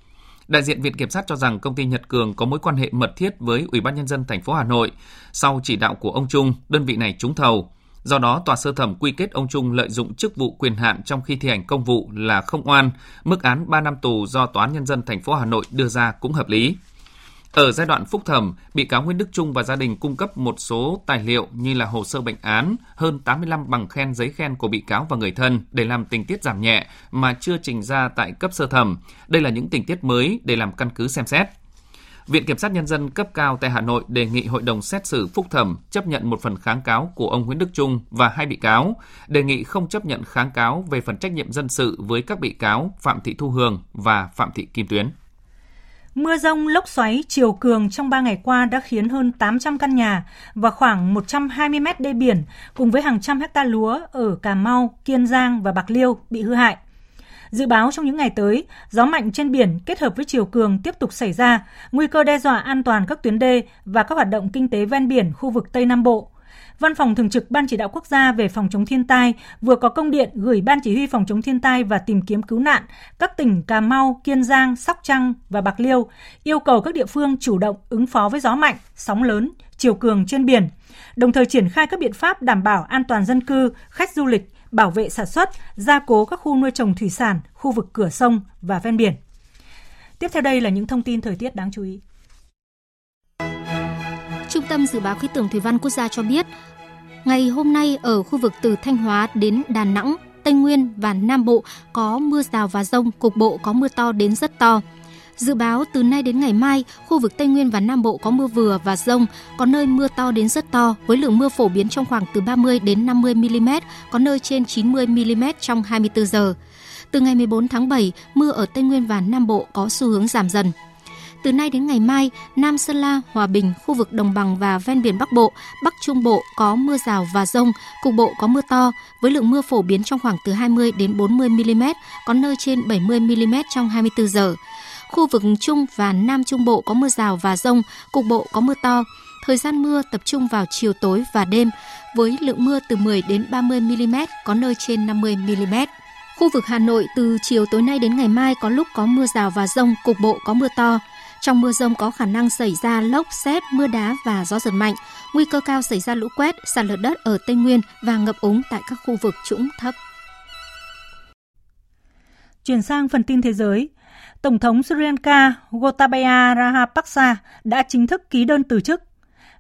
Đại diện Viện Kiểm sát cho rằng công ty Nhật Cường có mối quan hệ mật thiết với Ủy ban Nhân dân thành phố Hà Nội. Sau chỉ đạo của ông Trung, đơn vị này trúng thầu. Do đó, tòa sơ thẩm quy kết ông Trung lợi dụng chức vụ quyền hạn trong khi thi hành công vụ là không oan, mức án ba năm tù do Tòa án Nhân dân thành phố Hà Nội đưa ra cũng hợp lý. Ở giai đoạn phúc thẩm, bị cáo Nguyễn Đức Trung và gia đình cung cấp một số tài liệu như là hồ sơ bệnh án, hơn tám mươi lăm bằng khen giấy khen của bị cáo và người thân để làm tình tiết giảm nhẹ mà chưa trình ra tại cấp sơ thẩm. Đây là những tình tiết mới để làm căn cứ xem xét. Viện Kiểm sát Nhân dân cấp cao tại Hà Nội đề nghị hội đồng xét xử phúc thẩm chấp nhận một phần kháng cáo của ông Nguyễn Đức Trung và hai bị cáo, đề nghị không chấp nhận kháng cáo về phần trách nhiệm dân sự với các bị cáo Phạm Thị Thu Hường và Phạm Thị Kim Tuyến. Mưa dông, lốc xoáy, chiều cường trong ba ngày qua đã khiến hơn tám trăm căn nhà và khoảng một trăm hai mươi mét đê biển cùng với hàng trăm hectare lúa ở Cà Mau, Kiên Giang và Bạc Liêu bị hư hại. Dự báo trong những ngày tới, gió mạnh trên biển kết hợp với chiều cường tiếp tục xảy ra, nguy cơ đe dọa an toàn các tuyến đê và các hoạt động kinh tế ven biển khu vực Tây Nam Bộ. Văn phòng Thường trực Ban Chỉ đạo Quốc gia về phòng chống thiên tai vừa có công điện gửi Ban Chỉ huy phòng chống thiên tai và tìm kiếm cứu nạn các tỉnh Cà Mau, Kiên Giang, Sóc Trăng và Bạc Liêu yêu cầu các địa phương chủ động ứng phó với gió mạnh, sóng lớn, chiều cường trên biển, đồng thời triển khai các biện pháp đảm bảo an toàn dân cư, khách du lịch, bảo vệ sản xuất, gia cố các khu nuôi trồng thủy sản, khu vực cửa sông và ven biển. Tiếp theo đây là những thông tin thời tiết đáng chú ý. Trung tâm Dự báo Khí tượng Thủy văn Quốc gia cho biết, ngày hôm nay ở khu vực từ Thanh Hóa đến Đà Nẵng, Tây Nguyên và Nam Bộ có mưa rào và dông, cục bộ có mưa to đến rất to. Dự báo từ nay đến ngày mai, khu vực Tây Nguyên và Nam Bộ có mưa vừa và dông, có nơi mưa to đến rất to, với lượng mưa phổ biến trong khoảng từ ba mươi đến năm mươi mi li mét, có nơi trên chín mươi mi li mét trong hai mươi tư giờ. Từ ngày mười bốn tháng bảy, mưa ở Tây Nguyên và Nam Bộ có xu hướng giảm dần. Từ nay đến ngày mai, Nam Sơn La, Hòa Bình, khu vực đồng bằng và ven biển Bắc Bộ, Bắc Trung Bộ có mưa rào và dông, cục bộ có mưa to, với lượng mưa phổ biến trong khoảng từ hai mươi đến bốn mươi mi li mét, có nơi trên bảy mươi mi li mét trong hai mươi tư giờ. Khu vực Trung và Nam Trung Bộ có mưa rào và dông, cục bộ có mưa to. Thời gian mưa tập trung vào chiều tối và đêm, với lượng mưa từ mười đến ba mươi mi li mét, có nơi trên năm mươi mi li mét. Khu vực Hà Nội từ chiều tối nay đến ngày mai có lúc có mưa rào và dông, cục bộ có mưa to. Trong mưa dông có khả năng xảy ra lốc, sét, mưa đá và gió giật mạnh. Nguy cơ cao xảy ra lũ quét, sạt lở đất ở Tây Nguyên và ngập úng tại các khu vực trũng thấp. Chuyển sang phần tin thế giới. Tổng thống Sri Lanka Gotabaya Rajapaksa đã chính thức ký đơn từ chức.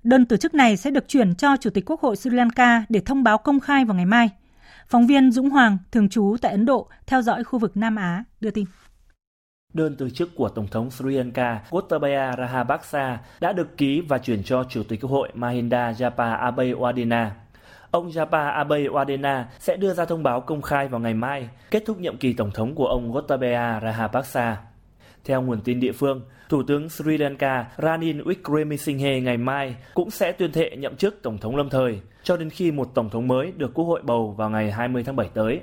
Đơn từ chức này sẽ được chuyển cho Chủ tịch Quốc hội Sri Lanka để thông báo công khai vào ngày mai. Phóng viên Dũng Hoàng, thường trú tại Ấn Độ, theo dõi khu vực Nam Á, đưa tin. Đơn từ chức của Tổng thống Sri Lanka Gotabaya Rajapaksa đã được ký và chuyển cho Chủ tịch Quốc hội Mahinda Japa Abeywardena. Ông Japa Abeywardena sẽ đưa ra thông báo công khai vào ngày mai, kết thúc nhiệm kỳ Tổng thống của ông Gotabaya Rajapaksa. Theo nguồn tin địa phương, Thủ tướng Sri Lanka Ranil Wickremesinghe ngày mai cũng sẽ tuyên thệ nhậm chức Tổng thống lâm thời, cho đến khi một Tổng thống mới được Quốc hội bầu vào ngày hai mươi tháng bảy tới.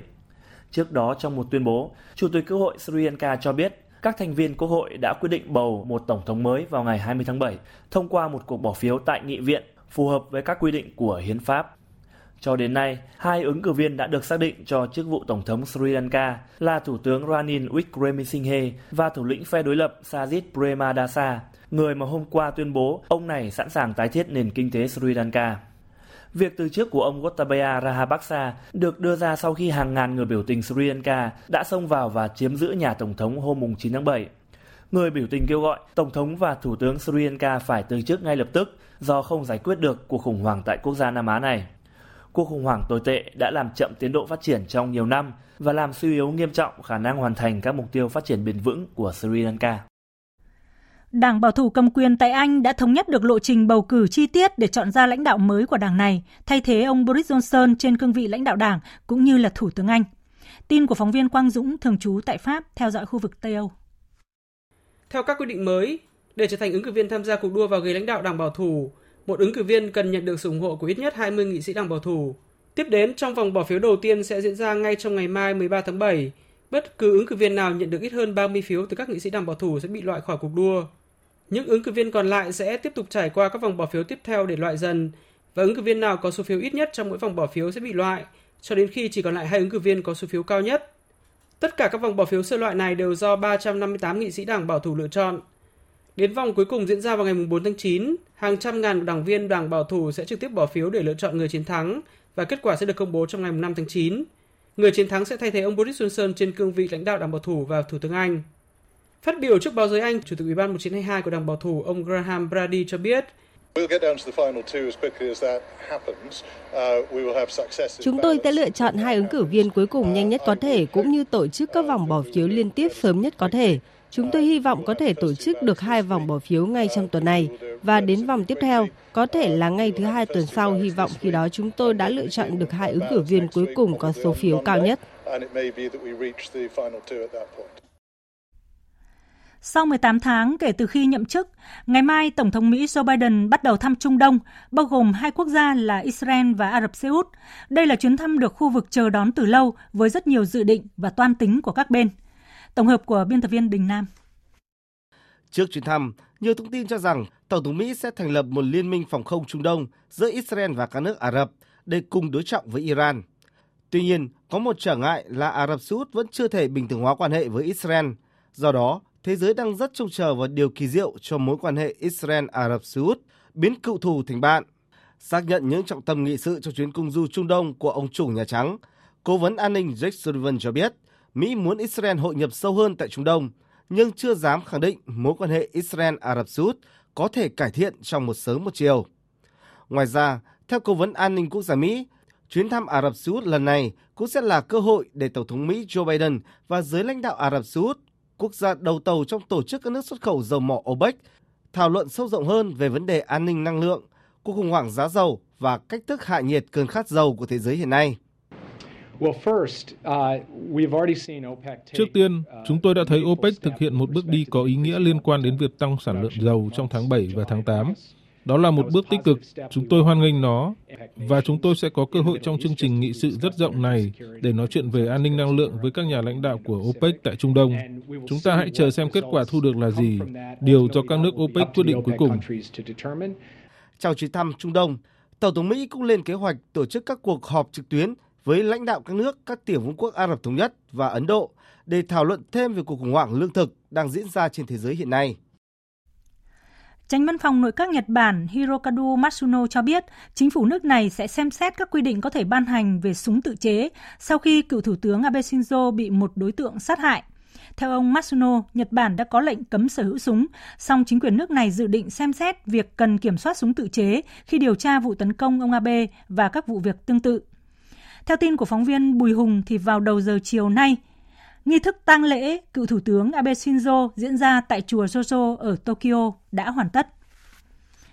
Trước đó, trong một tuyên bố, Chủ tịch Quốc hội Sri Lanka cho biết các thành viên Quốc hội đã quyết định bầu một Tổng thống mới vào ngày hai mươi tháng bảy thông qua một cuộc bỏ phiếu tại nghị viện phù hợp với các quy định của Hiến pháp. Cho đến nay, hai ứng cử viên đã được xác định cho chức vụ Tổng thống Sri Lanka là Thủ tướng Ranil Wickremesinghe và thủ lĩnh phe đối lập Sajid Premadasa, người mà hôm qua tuyên bố ông này sẵn sàng tái thiết nền kinh tế Sri Lanka. Việc từ chức của ông Gotabaya Rajapaksa được đưa ra sau khi hàng ngàn người biểu tình Sri Lanka đã xông vào và chiếm giữ nhà Tổng thống hôm chín tháng bảy. Người biểu tình kêu gọi Tổng thống và Thủ tướng Sri Lanka phải từ chức ngay lập tức do không giải quyết được cuộc khủng hoảng tại quốc gia Nam Á này. Cuộc khủng hoảng tồi tệ đã làm chậm tiến độ phát triển trong nhiều năm và làm suy yếu nghiêm trọng khả năng hoàn thành các mục tiêu phát triển bền vững của Sri Lanka. Đảng bảo thủ cầm quyền tại Anh đã thống nhất được lộ trình bầu cử chi tiết để chọn ra lãnh đạo mới của đảng này, thay thế ông Boris Johnson trên cương vị lãnh đạo đảng cũng như là Thủ tướng Anh. Tin của phóng viên Quang Dũng, thường trú tại Pháp, theo dõi khu vực Tây Âu. Theo các quy định mới, để trở thành ứng cử viên tham gia cuộc đua vào ghế lãnh đạo đảng bảo thủ, một ứng cử viên cần nhận được sự ủng hộ của ít nhất hai mươi nghị sĩ đảng bảo thủ. Tiếp đến, trong vòng bỏ phiếu đầu tiên sẽ diễn ra ngay trong ngày mai mười ba tháng bảy, bất cứ ứng cử viên nào nhận được ít hơn ba mươi phiếu từ các nghị sĩ đảng bảo thủ sẽ bị loại khỏi cuộc đua. Những ứng cử viên còn lại sẽ tiếp tục trải qua các vòng bỏ phiếu tiếp theo để loại dần, và ứng cử viên nào có số phiếu ít nhất trong mỗi vòng bỏ phiếu sẽ bị loại, cho đến khi chỉ còn lại hai ứng cử viên có số phiếu cao nhất. Tất cả các vòng bỏ phiếu sơ loại này đều do ba trăm năm mươi tám nghị sĩ đảng bảo thủ lựa chọn. Đến vòng cuối cùng diễn ra vào ngày bốn tháng chín, hàng trăm ngàn đảng viên đảng bảo thủ sẽ trực tiếp bỏ phiếu để lựa chọn người chiến thắng và kết quả sẽ được công bố trong ngày năm tháng chín. Người chiến thắng sẽ thay thế ông Boris Johnson trên cương vị lãnh đạo đảng bảo thủ và Thủ tướng Anh. Phát biểu trước báo giới Anh, Chủ tịch Ủy ban một chín hai hai của đảng bảo thủ ông Graham Brady cho biết: Chúng tôi sẽ lựa chọn hai ứng cử viên cuối cùng nhanh nhất có thể cũng như tổ chức các vòng bỏ phiếu liên tiếp sớm nhất có thể. Chúng tôi hy vọng có thể tổ chức được hai vòng bỏ phiếu ngay trong tuần này và đến vòng tiếp theo, có thể là ngay thứ hai tuần sau, hy vọng khi đó chúng tôi đã lựa chọn được hai ứng cử viên cuối cùng có số phiếu cao nhất. Sau mười tám tháng kể từ khi nhậm chức, ngày mai Tổng thống Mỹ Joe Biden bắt đầu thăm Trung Đông, bao gồm hai quốc gia là Israel và Ả Rập Xê Út. Đây là chuyến thăm được khu vực chờ đón từ lâu với rất nhiều dự định và toan tính của các bên. Tổng hợp của biên tập viên Bình Nam. Trước chuyến thăm, nhiều thông tin cho rằng Tổng thống Mỹ sẽ thành lập một liên minh phòng không Trung Đông giữa Israel và các nước Ả Rập để cùng đối trọng với Iran. Tuy nhiên, có một trở ngại là Ả Rập Xê Út vẫn chưa thể bình thường hóa quan hệ với Israel. Do đó, thế giới đang rất trông chờ vào điều kỳ diệu cho mối quan hệ Israel-Ả Rập Xê Út, biến cựu thù thành bạn. Xác nhận những trọng tâm nghị sự cho chuyến công du Trung Đông của ông chủ Nhà Trắng, Cố vấn an ninh Jake Sullivan cho biết Mỹ muốn Israel hội nhập sâu hơn tại Trung Đông, nhưng chưa dám khẳng định mối quan hệ Israel-Ả Rập Xê Út có thể cải thiện trong một sớm một chiều. Ngoài ra, theo Cố vấn an ninh quốc gia Mỹ, chuyến thăm Ả Rập Xê Út lần này cũng sẽ là cơ hội để Tổng thống Mỹ Joe Biden và giới lãnh đạo Ả Rập Xê Út, quốc gia đầu tàu trong tổ chức các nước xuất khẩu dầu mỏ OPEC, thảo luận sâu rộng hơn về vấn đề an ninh năng lượng, cuộc khủng hoảng giá dầu và cách thức hạ nhiệt cơn khát dầu của thế giới hiện nay. Trước tiên, chúng tôi đã thấy OPEC thực hiện một bước đi có ý nghĩa liên quan đến việc tăng sản lượng dầu trong tháng bảy và tháng tám. Đó là một bước tích cực, chúng tôi hoan nghênh nó, và chúng tôi sẽ có cơ hội trong chương trình nghị sự rất rộng này để nói chuyện về an ninh năng lượng với các nhà lãnh đạo của OPEC tại Trung Đông. Chúng ta hãy chờ xem kết quả thu được là gì, điều do các nước OPEC quyết định cuối cùng. Trong chuyến thăm Trung Đông, Tổng thống Mỹ cũng lên kế hoạch tổ chức các cuộc họp trực tuyến với lãnh đạo các nước, các tiểu vương quốc Ả Rập Thống Nhất và Ấn Độ để thảo luận thêm về cuộc khủng hoảng lương thực đang diễn ra trên thế giới hiện nay. Chánh văn phòng nội các Nhật Bản Hirokazu Matsuno cho biết chính phủ nước này sẽ xem xét các quy định có thể ban hành về súng tự chế sau khi cựu Thủ tướng Abe Shinzo bị một đối tượng sát hại. Theo ông Matsuno, Nhật Bản đã có lệnh cấm sở hữu súng, song chính quyền nước này dự định xem xét việc cần kiểm soát súng tự chế khi điều tra vụ tấn công ông Abe và các vụ việc tương tự. Theo tin của phóng viên Bùi Hùng thì vào đầu giờ chiều nay, nghi thức tang lễ cựu thủ tướng Abe Shinzo diễn ra tại chùa Jojo ở Tokyo đã hoàn tất.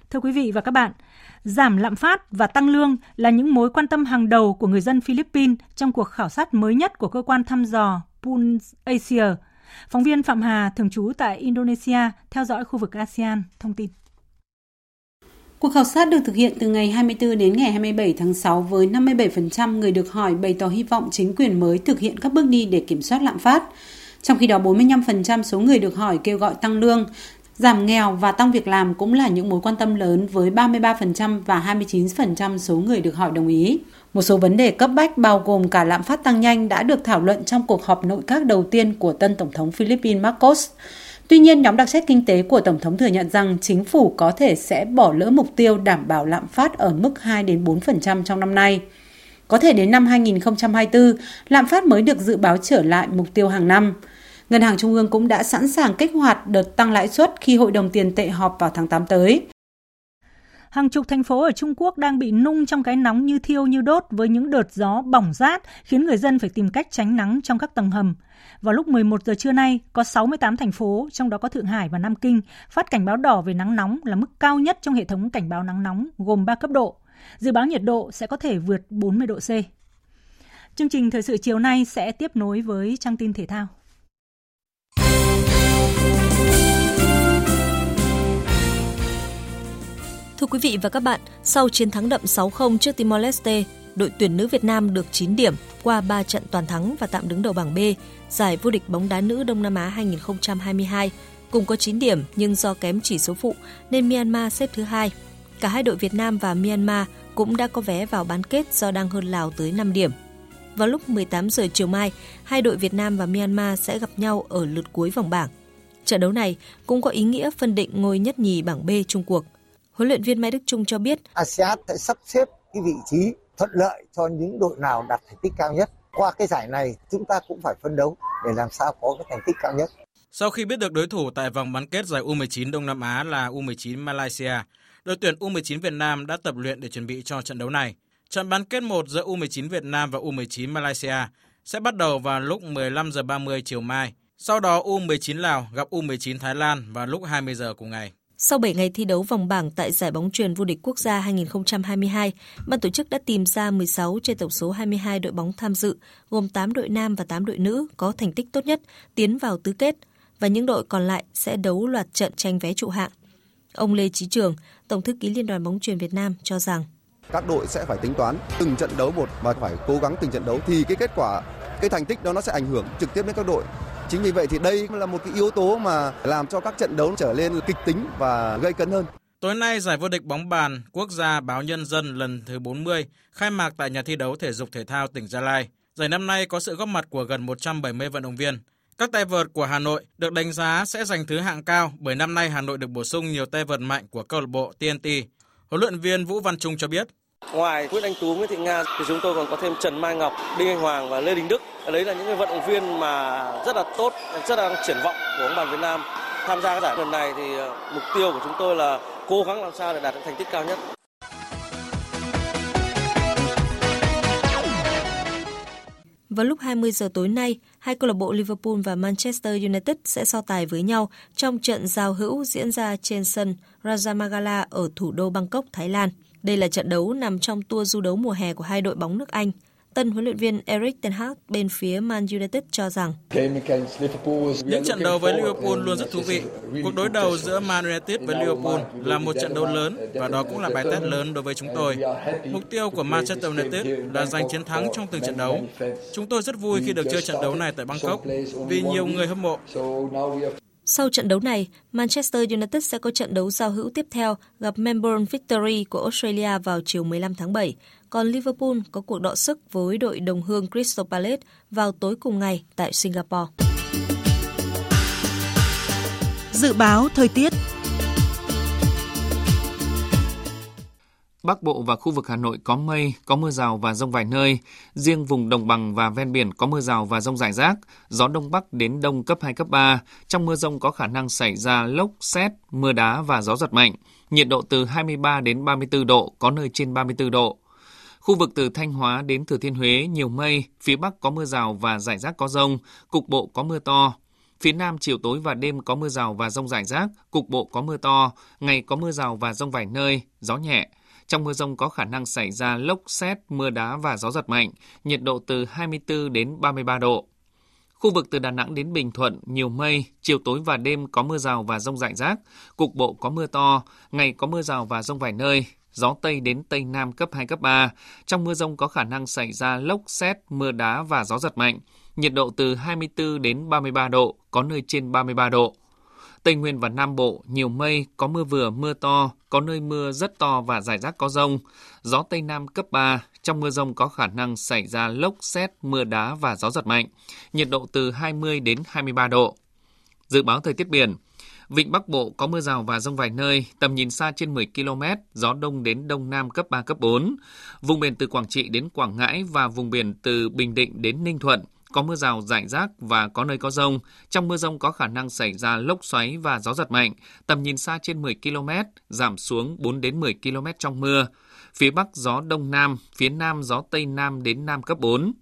Thưa quý vị và các bạn, giảm lạm phát và tăng lương là những mối quan tâm hàng đầu của người dân Philippines trong cuộc khảo sát mới nhất của cơ quan thăm dò Pulse Asia. Phóng viên Phạm Hà, thường trú tại Indonesia, theo dõi khu vực a sê an, thông tin. Cuộc khảo sát được thực hiện từ ngày hai mươi tư đến ngày hai mươi bảy tháng sáu với năm mươi bảy phần trăm người được hỏi bày tỏ hy vọng chính quyền mới thực hiện các bước đi để kiểm soát lạm phát. Trong khi đó, bốn mươi lăm phần trăm số người được hỏi kêu gọi tăng lương, giảm nghèo và tăng việc làm cũng là những mối quan tâm lớn với ba mươi ba phần trăm và hai mươi chín phần trăm số người được hỏi đồng ý. Một số vấn đề cấp bách bao gồm cả lạm phát tăng nhanh đã được thảo luận trong cuộc họp nội các đầu tiên của tân Tổng thống Philippines Marcos. Tuy nhiên, nhóm đặc trách kinh tế của Tổng thống thừa nhận rằng chính phủ có thể sẽ bỏ lỡ mục tiêu đảm bảo lạm phát ở mức hai đến bốn phần trăm trong năm nay. Có thể đến năm hai không hai tư, lạm phát mới được dự báo trở lại mục tiêu hàng năm. Ngân hàng Trung ương cũng đã sẵn sàng kích hoạt đợt tăng lãi suất khi Hội đồng tiền tệ họp vào tháng tám tới. Hàng chục thành phố ở Trung Quốc đang bị nung trong cái nóng như thiêu như đốt với những đợt gió bỏng rát khiến người dân phải tìm cách tránh nắng trong các tầng hầm. Vào lúc mười một giờ trưa nay, có sáu mươi tám thành phố, trong đó có Thượng Hải và Nam Kinh, phát cảnh báo đỏ về nắng nóng là mức cao nhất trong hệ thống cảnh báo nắng nóng gồm ba cấp độ. Dự báo nhiệt độ sẽ có thể vượt bốn mươi độ C. Chương trình thời sự chiều nay sẽ tiếp nối với trang tin thể thao. Thưa quý vị và các bạn, sau chiến thắng đậm sáu không trước Timor-Leste, đội tuyển nữ Việt Nam được chín điểm qua ba trận toàn thắng và tạm đứng đầu bảng B, giải vô địch bóng đá nữ Đông Nam Á hai không hai hai. Cùng có chín điểm nhưng do kém chỉ số phụ nên Myanmar xếp thứ hai. Cả hai đội Việt Nam và Myanmar cũng đã có vé vào bán kết do đang hơn Lào tới năm điểm. Vào lúc mười tám giờ chiều mai, hai đội Việt Nam và Myanmar sẽ gặp nhau ở lượt cuối vòng bảng. Trận đấu này cũng có ý nghĩa phân định ngôi nhất nhì bảng B chung cuộc. Huấn luyện viên Mai Đức Trung cho biết a sê an sẽ sắp xếp cái vị trí thuận lợi cho những đội nào đạt thành tích cao nhất. Qua cái giải này, chúng ta cũng phải phấn đấu để làm sao có cái thành tích cao nhất. Sau khi biết được đối thủ tại vòng bán kết giải U mười chín Đông Nam Á là U mười chín Malaysia, đội tuyển U mười chín Việt Nam đã tập luyện để chuẩn bị cho trận đấu này. Trận bán kết một giữa U mười chín Việt Nam và U mười chín Malaysia sẽ bắt đầu vào lúc mười lăm giờ ba mươi chiều mai. Sau đó U mười chín Lào gặp U mười chín Thái Lan vào lúc hai mươi giờ cùng ngày. Sau bảy ngày thi đấu vòng bảng tại giải bóng chuyền vô địch quốc gia hai không hai hai, ban tổ chức đã tìm ra mười sáu trên tổng số hai mươi hai đội bóng tham dự, gồm tám đội nam và tám đội nữ có thành tích tốt nhất tiến vào tứ kết, và những đội còn lại sẽ đấu loạt trận tranh vé trụ hạng. Ông Lê Chí Trường, Tổng thư ký Liên đoàn bóng chuyền Việt Nam cho rằng các đội sẽ phải tính toán từng trận đấu một và phải cố gắng từng trận đấu thì cái kết quả, cái thành tích đó nó sẽ ảnh hưởng trực tiếp đến các đội. Chính vì vậy thì đây là một cái yếu tố mà làm cho các trận đấu trở nên kịch tính và gây cấn hơn. Tối nay, giải vô địch bóng bàn quốc gia báo Nhân dân lần thứ bốn mươi khai mạc tại nhà thi đấu thể dục thể thao tỉnh Gia Lai. Giải năm nay có sự góp mặt của gần một trăm bảy mươi vận động viên. Các tay vợt của Hà Nội được đánh giá sẽ giành thứ hạng cao bởi năm nay Hà Nội được bổ sung nhiều tay vợt mạnh của câu lạc bộ tê en tê. Huấn luyện viên Vũ Văn Trung cho biết. Ngoài Nguyễn Anh Tú, Nguyễn Thị Nga thì chúng tôi còn có thêm Trần Mai Ngọc, Đinh Anh Hoàng và Lê Đình Đức. Đấy là những vận động viên mà rất là tốt, rất là triển vọng của bóng bàn Việt Nam. Tham gia cái giải lần này thì mục tiêu của chúng tôi là cố gắng làm sao để đạt được thành tích cao nhất. Vào lúc hai mươi giờ tối nay, hai câu lạc bộ Liverpool và Manchester United sẽ so tài với nhau trong trận giao hữu diễn ra trên sân Rajamangala ở thủ đô Bangkok, Thái Lan. Đây là trận đấu nằm trong tour du đấu mùa hè của hai đội bóng nước Anh. Tân huấn luyện viên Erik ten Hag bên phía Man United cho rằng những trận đấu với Liverpool luôn rất thú vị. Cuộc đối đầu giữa Man United với Liverpool là một trận đấu lớn và đó cũng là bài test lớn đối với chúng tôi. Mục tiêu của Manchester United là giành chiến thắng trong từng trận đấu. Chúng tôi rất vui khi được chơi trận đấu này tại Bangkok vì nhiều người hâm mộ. Sau trận đấu này, Manchester United sẽ có trận đấu giao hữu tiếp theo gặp Melbourne Victory của Australia vào chiều mười lăm tháng bảy, còn Liverpool có cuộc đọ sức với đội đồng hương Crystal Palace vào tối cùng ngày tại Singapore. Dự báo thời tiết. Bắc Bộ và khu vực Hà Nội có mây, có mưa rào và dông vài nơi. Riêng vùng đồng bằng và ven biển có mưa rào và dông rải rác. Gió Đông Bắc đến Đông cấp hai, cấp ba. Trong mưa dông có khả năng xảy ra lốc, sét, mưa đá và gió giật mạnh. Nhiệt độ từ hai mươi ba đến ba mươi tư độ, có nơi trên ba mươi tư độ. Khu vực từ Thanh Hóa đến Thừa Thiên Huế nhiều mây, phía Bắc có mưa rào và rải rác có dông, cục bộ có mưa to. Phía Nam chiều tối và đêm có mưa rào và dông rải rác, cục bộ có mưa to, ngày có mưa rào và dông vài nơi, gió nhẹ. Trong mưa dông có khả năng xảy ra lốc, sét, mưa đá và gió giật mạnh, nhiệt độ từ hai mươi tư đến ba mươi ba độ. Khu vực từ Đà Nẵng đến Bình Thuận nhiều mây, chiều tối và đêm có mưa rào và dông rải rác, cục bộ có mưa to, ngày có mưa rào và dông vài nơi, gió Tây đến Tây Nam cấp hai, cấp ba. Trong mưa dông có khả năng xảy ra lốc, sét, mưa đá và gió giật mạnh, nhiệt độ từ hai mươi tư đến ba mươi ba độ, có nơi trên ba mươi ba độ. Tây Nguyên và Nam Bộ nhiều mây, có mưa vừa, mưa to, có nơi mưa rất to và rải rác có dông, gió Tây Nam cấp ba, trong mưa dông có khả năng xảy ra lốc, sét, mưa đá và gió giật mạnh, nhiệt độ từ hai mươi đến hai mươi ba độ. Dự báo thời tiết biển, Vịnh Bắc Bộ có mưa rào và dông vài nơi, tầm nhìn xa trên mười ki lô mét, gió Đông đến Đông Nam cấp ba, cấp bốn. Vùng biển từ Quảng Trị đến Quảng Ngãi và vùng biển từ Bình Định đến Ninh Thuận, có mưa rào rải rác và có nơi có dông. Trong mưa dông có khả năng xảy ra lốc xoáy và gió giật mạnh, tầm nhìn xa trên mười ki lô mét, giảm xuống bốn đến mười ki lô mét trong mưa. Phía Bắc gió Đông Nam, phía Nam gió Tây Nam đến Nam cấp bốn.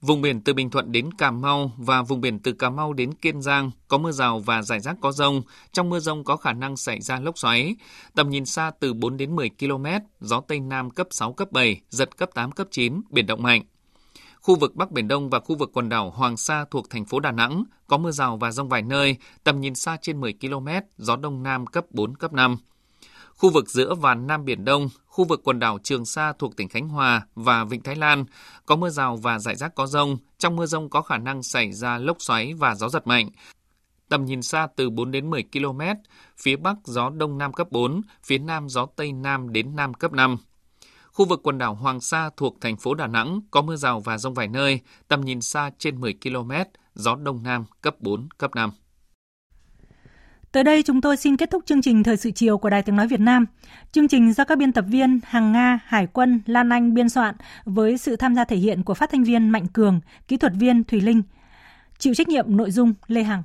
Vùng biển từ Bình Thuận đến Cà Mau và vùng biển từ Cà Mau đến Kiên Giang có mưa rào và rải rác có dông. Trong mưa dông có khả năng xảy ra lốc xoáy. Tầm nhìn xa từ bốn đến mười ki lô mét, gió Tây Nam cấp sáu, cấp bảy, giật cấp tám, cấp chín, biển động mạnh. Khu vực Bắc Biển Đông và khu vực quần đảo Hoàng Sa thuộc thành phố Đà Nẵng có mưa rào và dông vài nơi, tầm nhìn xa trên mười ki lô mét, gió Đông Nam cấp bốn, cấp năm. Khu vực giữa và Nam Biển Đông, khu vực quần đảo Trường Sa thuộc tỉnh Khánh Hòa và Vịnh Thái Lan có mưa rào và rải rác có dông. Trong mưa dông có khả năng xảy ra lốc xoáy và gió giật mạnh. Tầm nhìn xa từ bốn đến mười ki lô mét, phía Bắc gió Đông Nam cấp bốn, phía Nam gió Tây Nam đến Nam cấp năm. Khu vực quần đảo Hoàng Sa thuộc thành phố Đà Nẵng có mưa rào và dông vài nơi, tầm nhìn xa trên mười ki lô mét, gió Đông Nam cấp bốn, cấp năm. Tới đây chúng tôi xin kết thúc chương trình Thời sự chiều của Đài Tiếng Nói Việt Nam. Chương trình do các biên tập viên Hằng Nga, Hải Quân, Lan Anh biên soạn với sự tham gia thể hiện của phát thanh viên Mạnh Cường, kỹ thuật viên Thùy Linh. Chịu trách nhiệm nội dung Lê Hằng.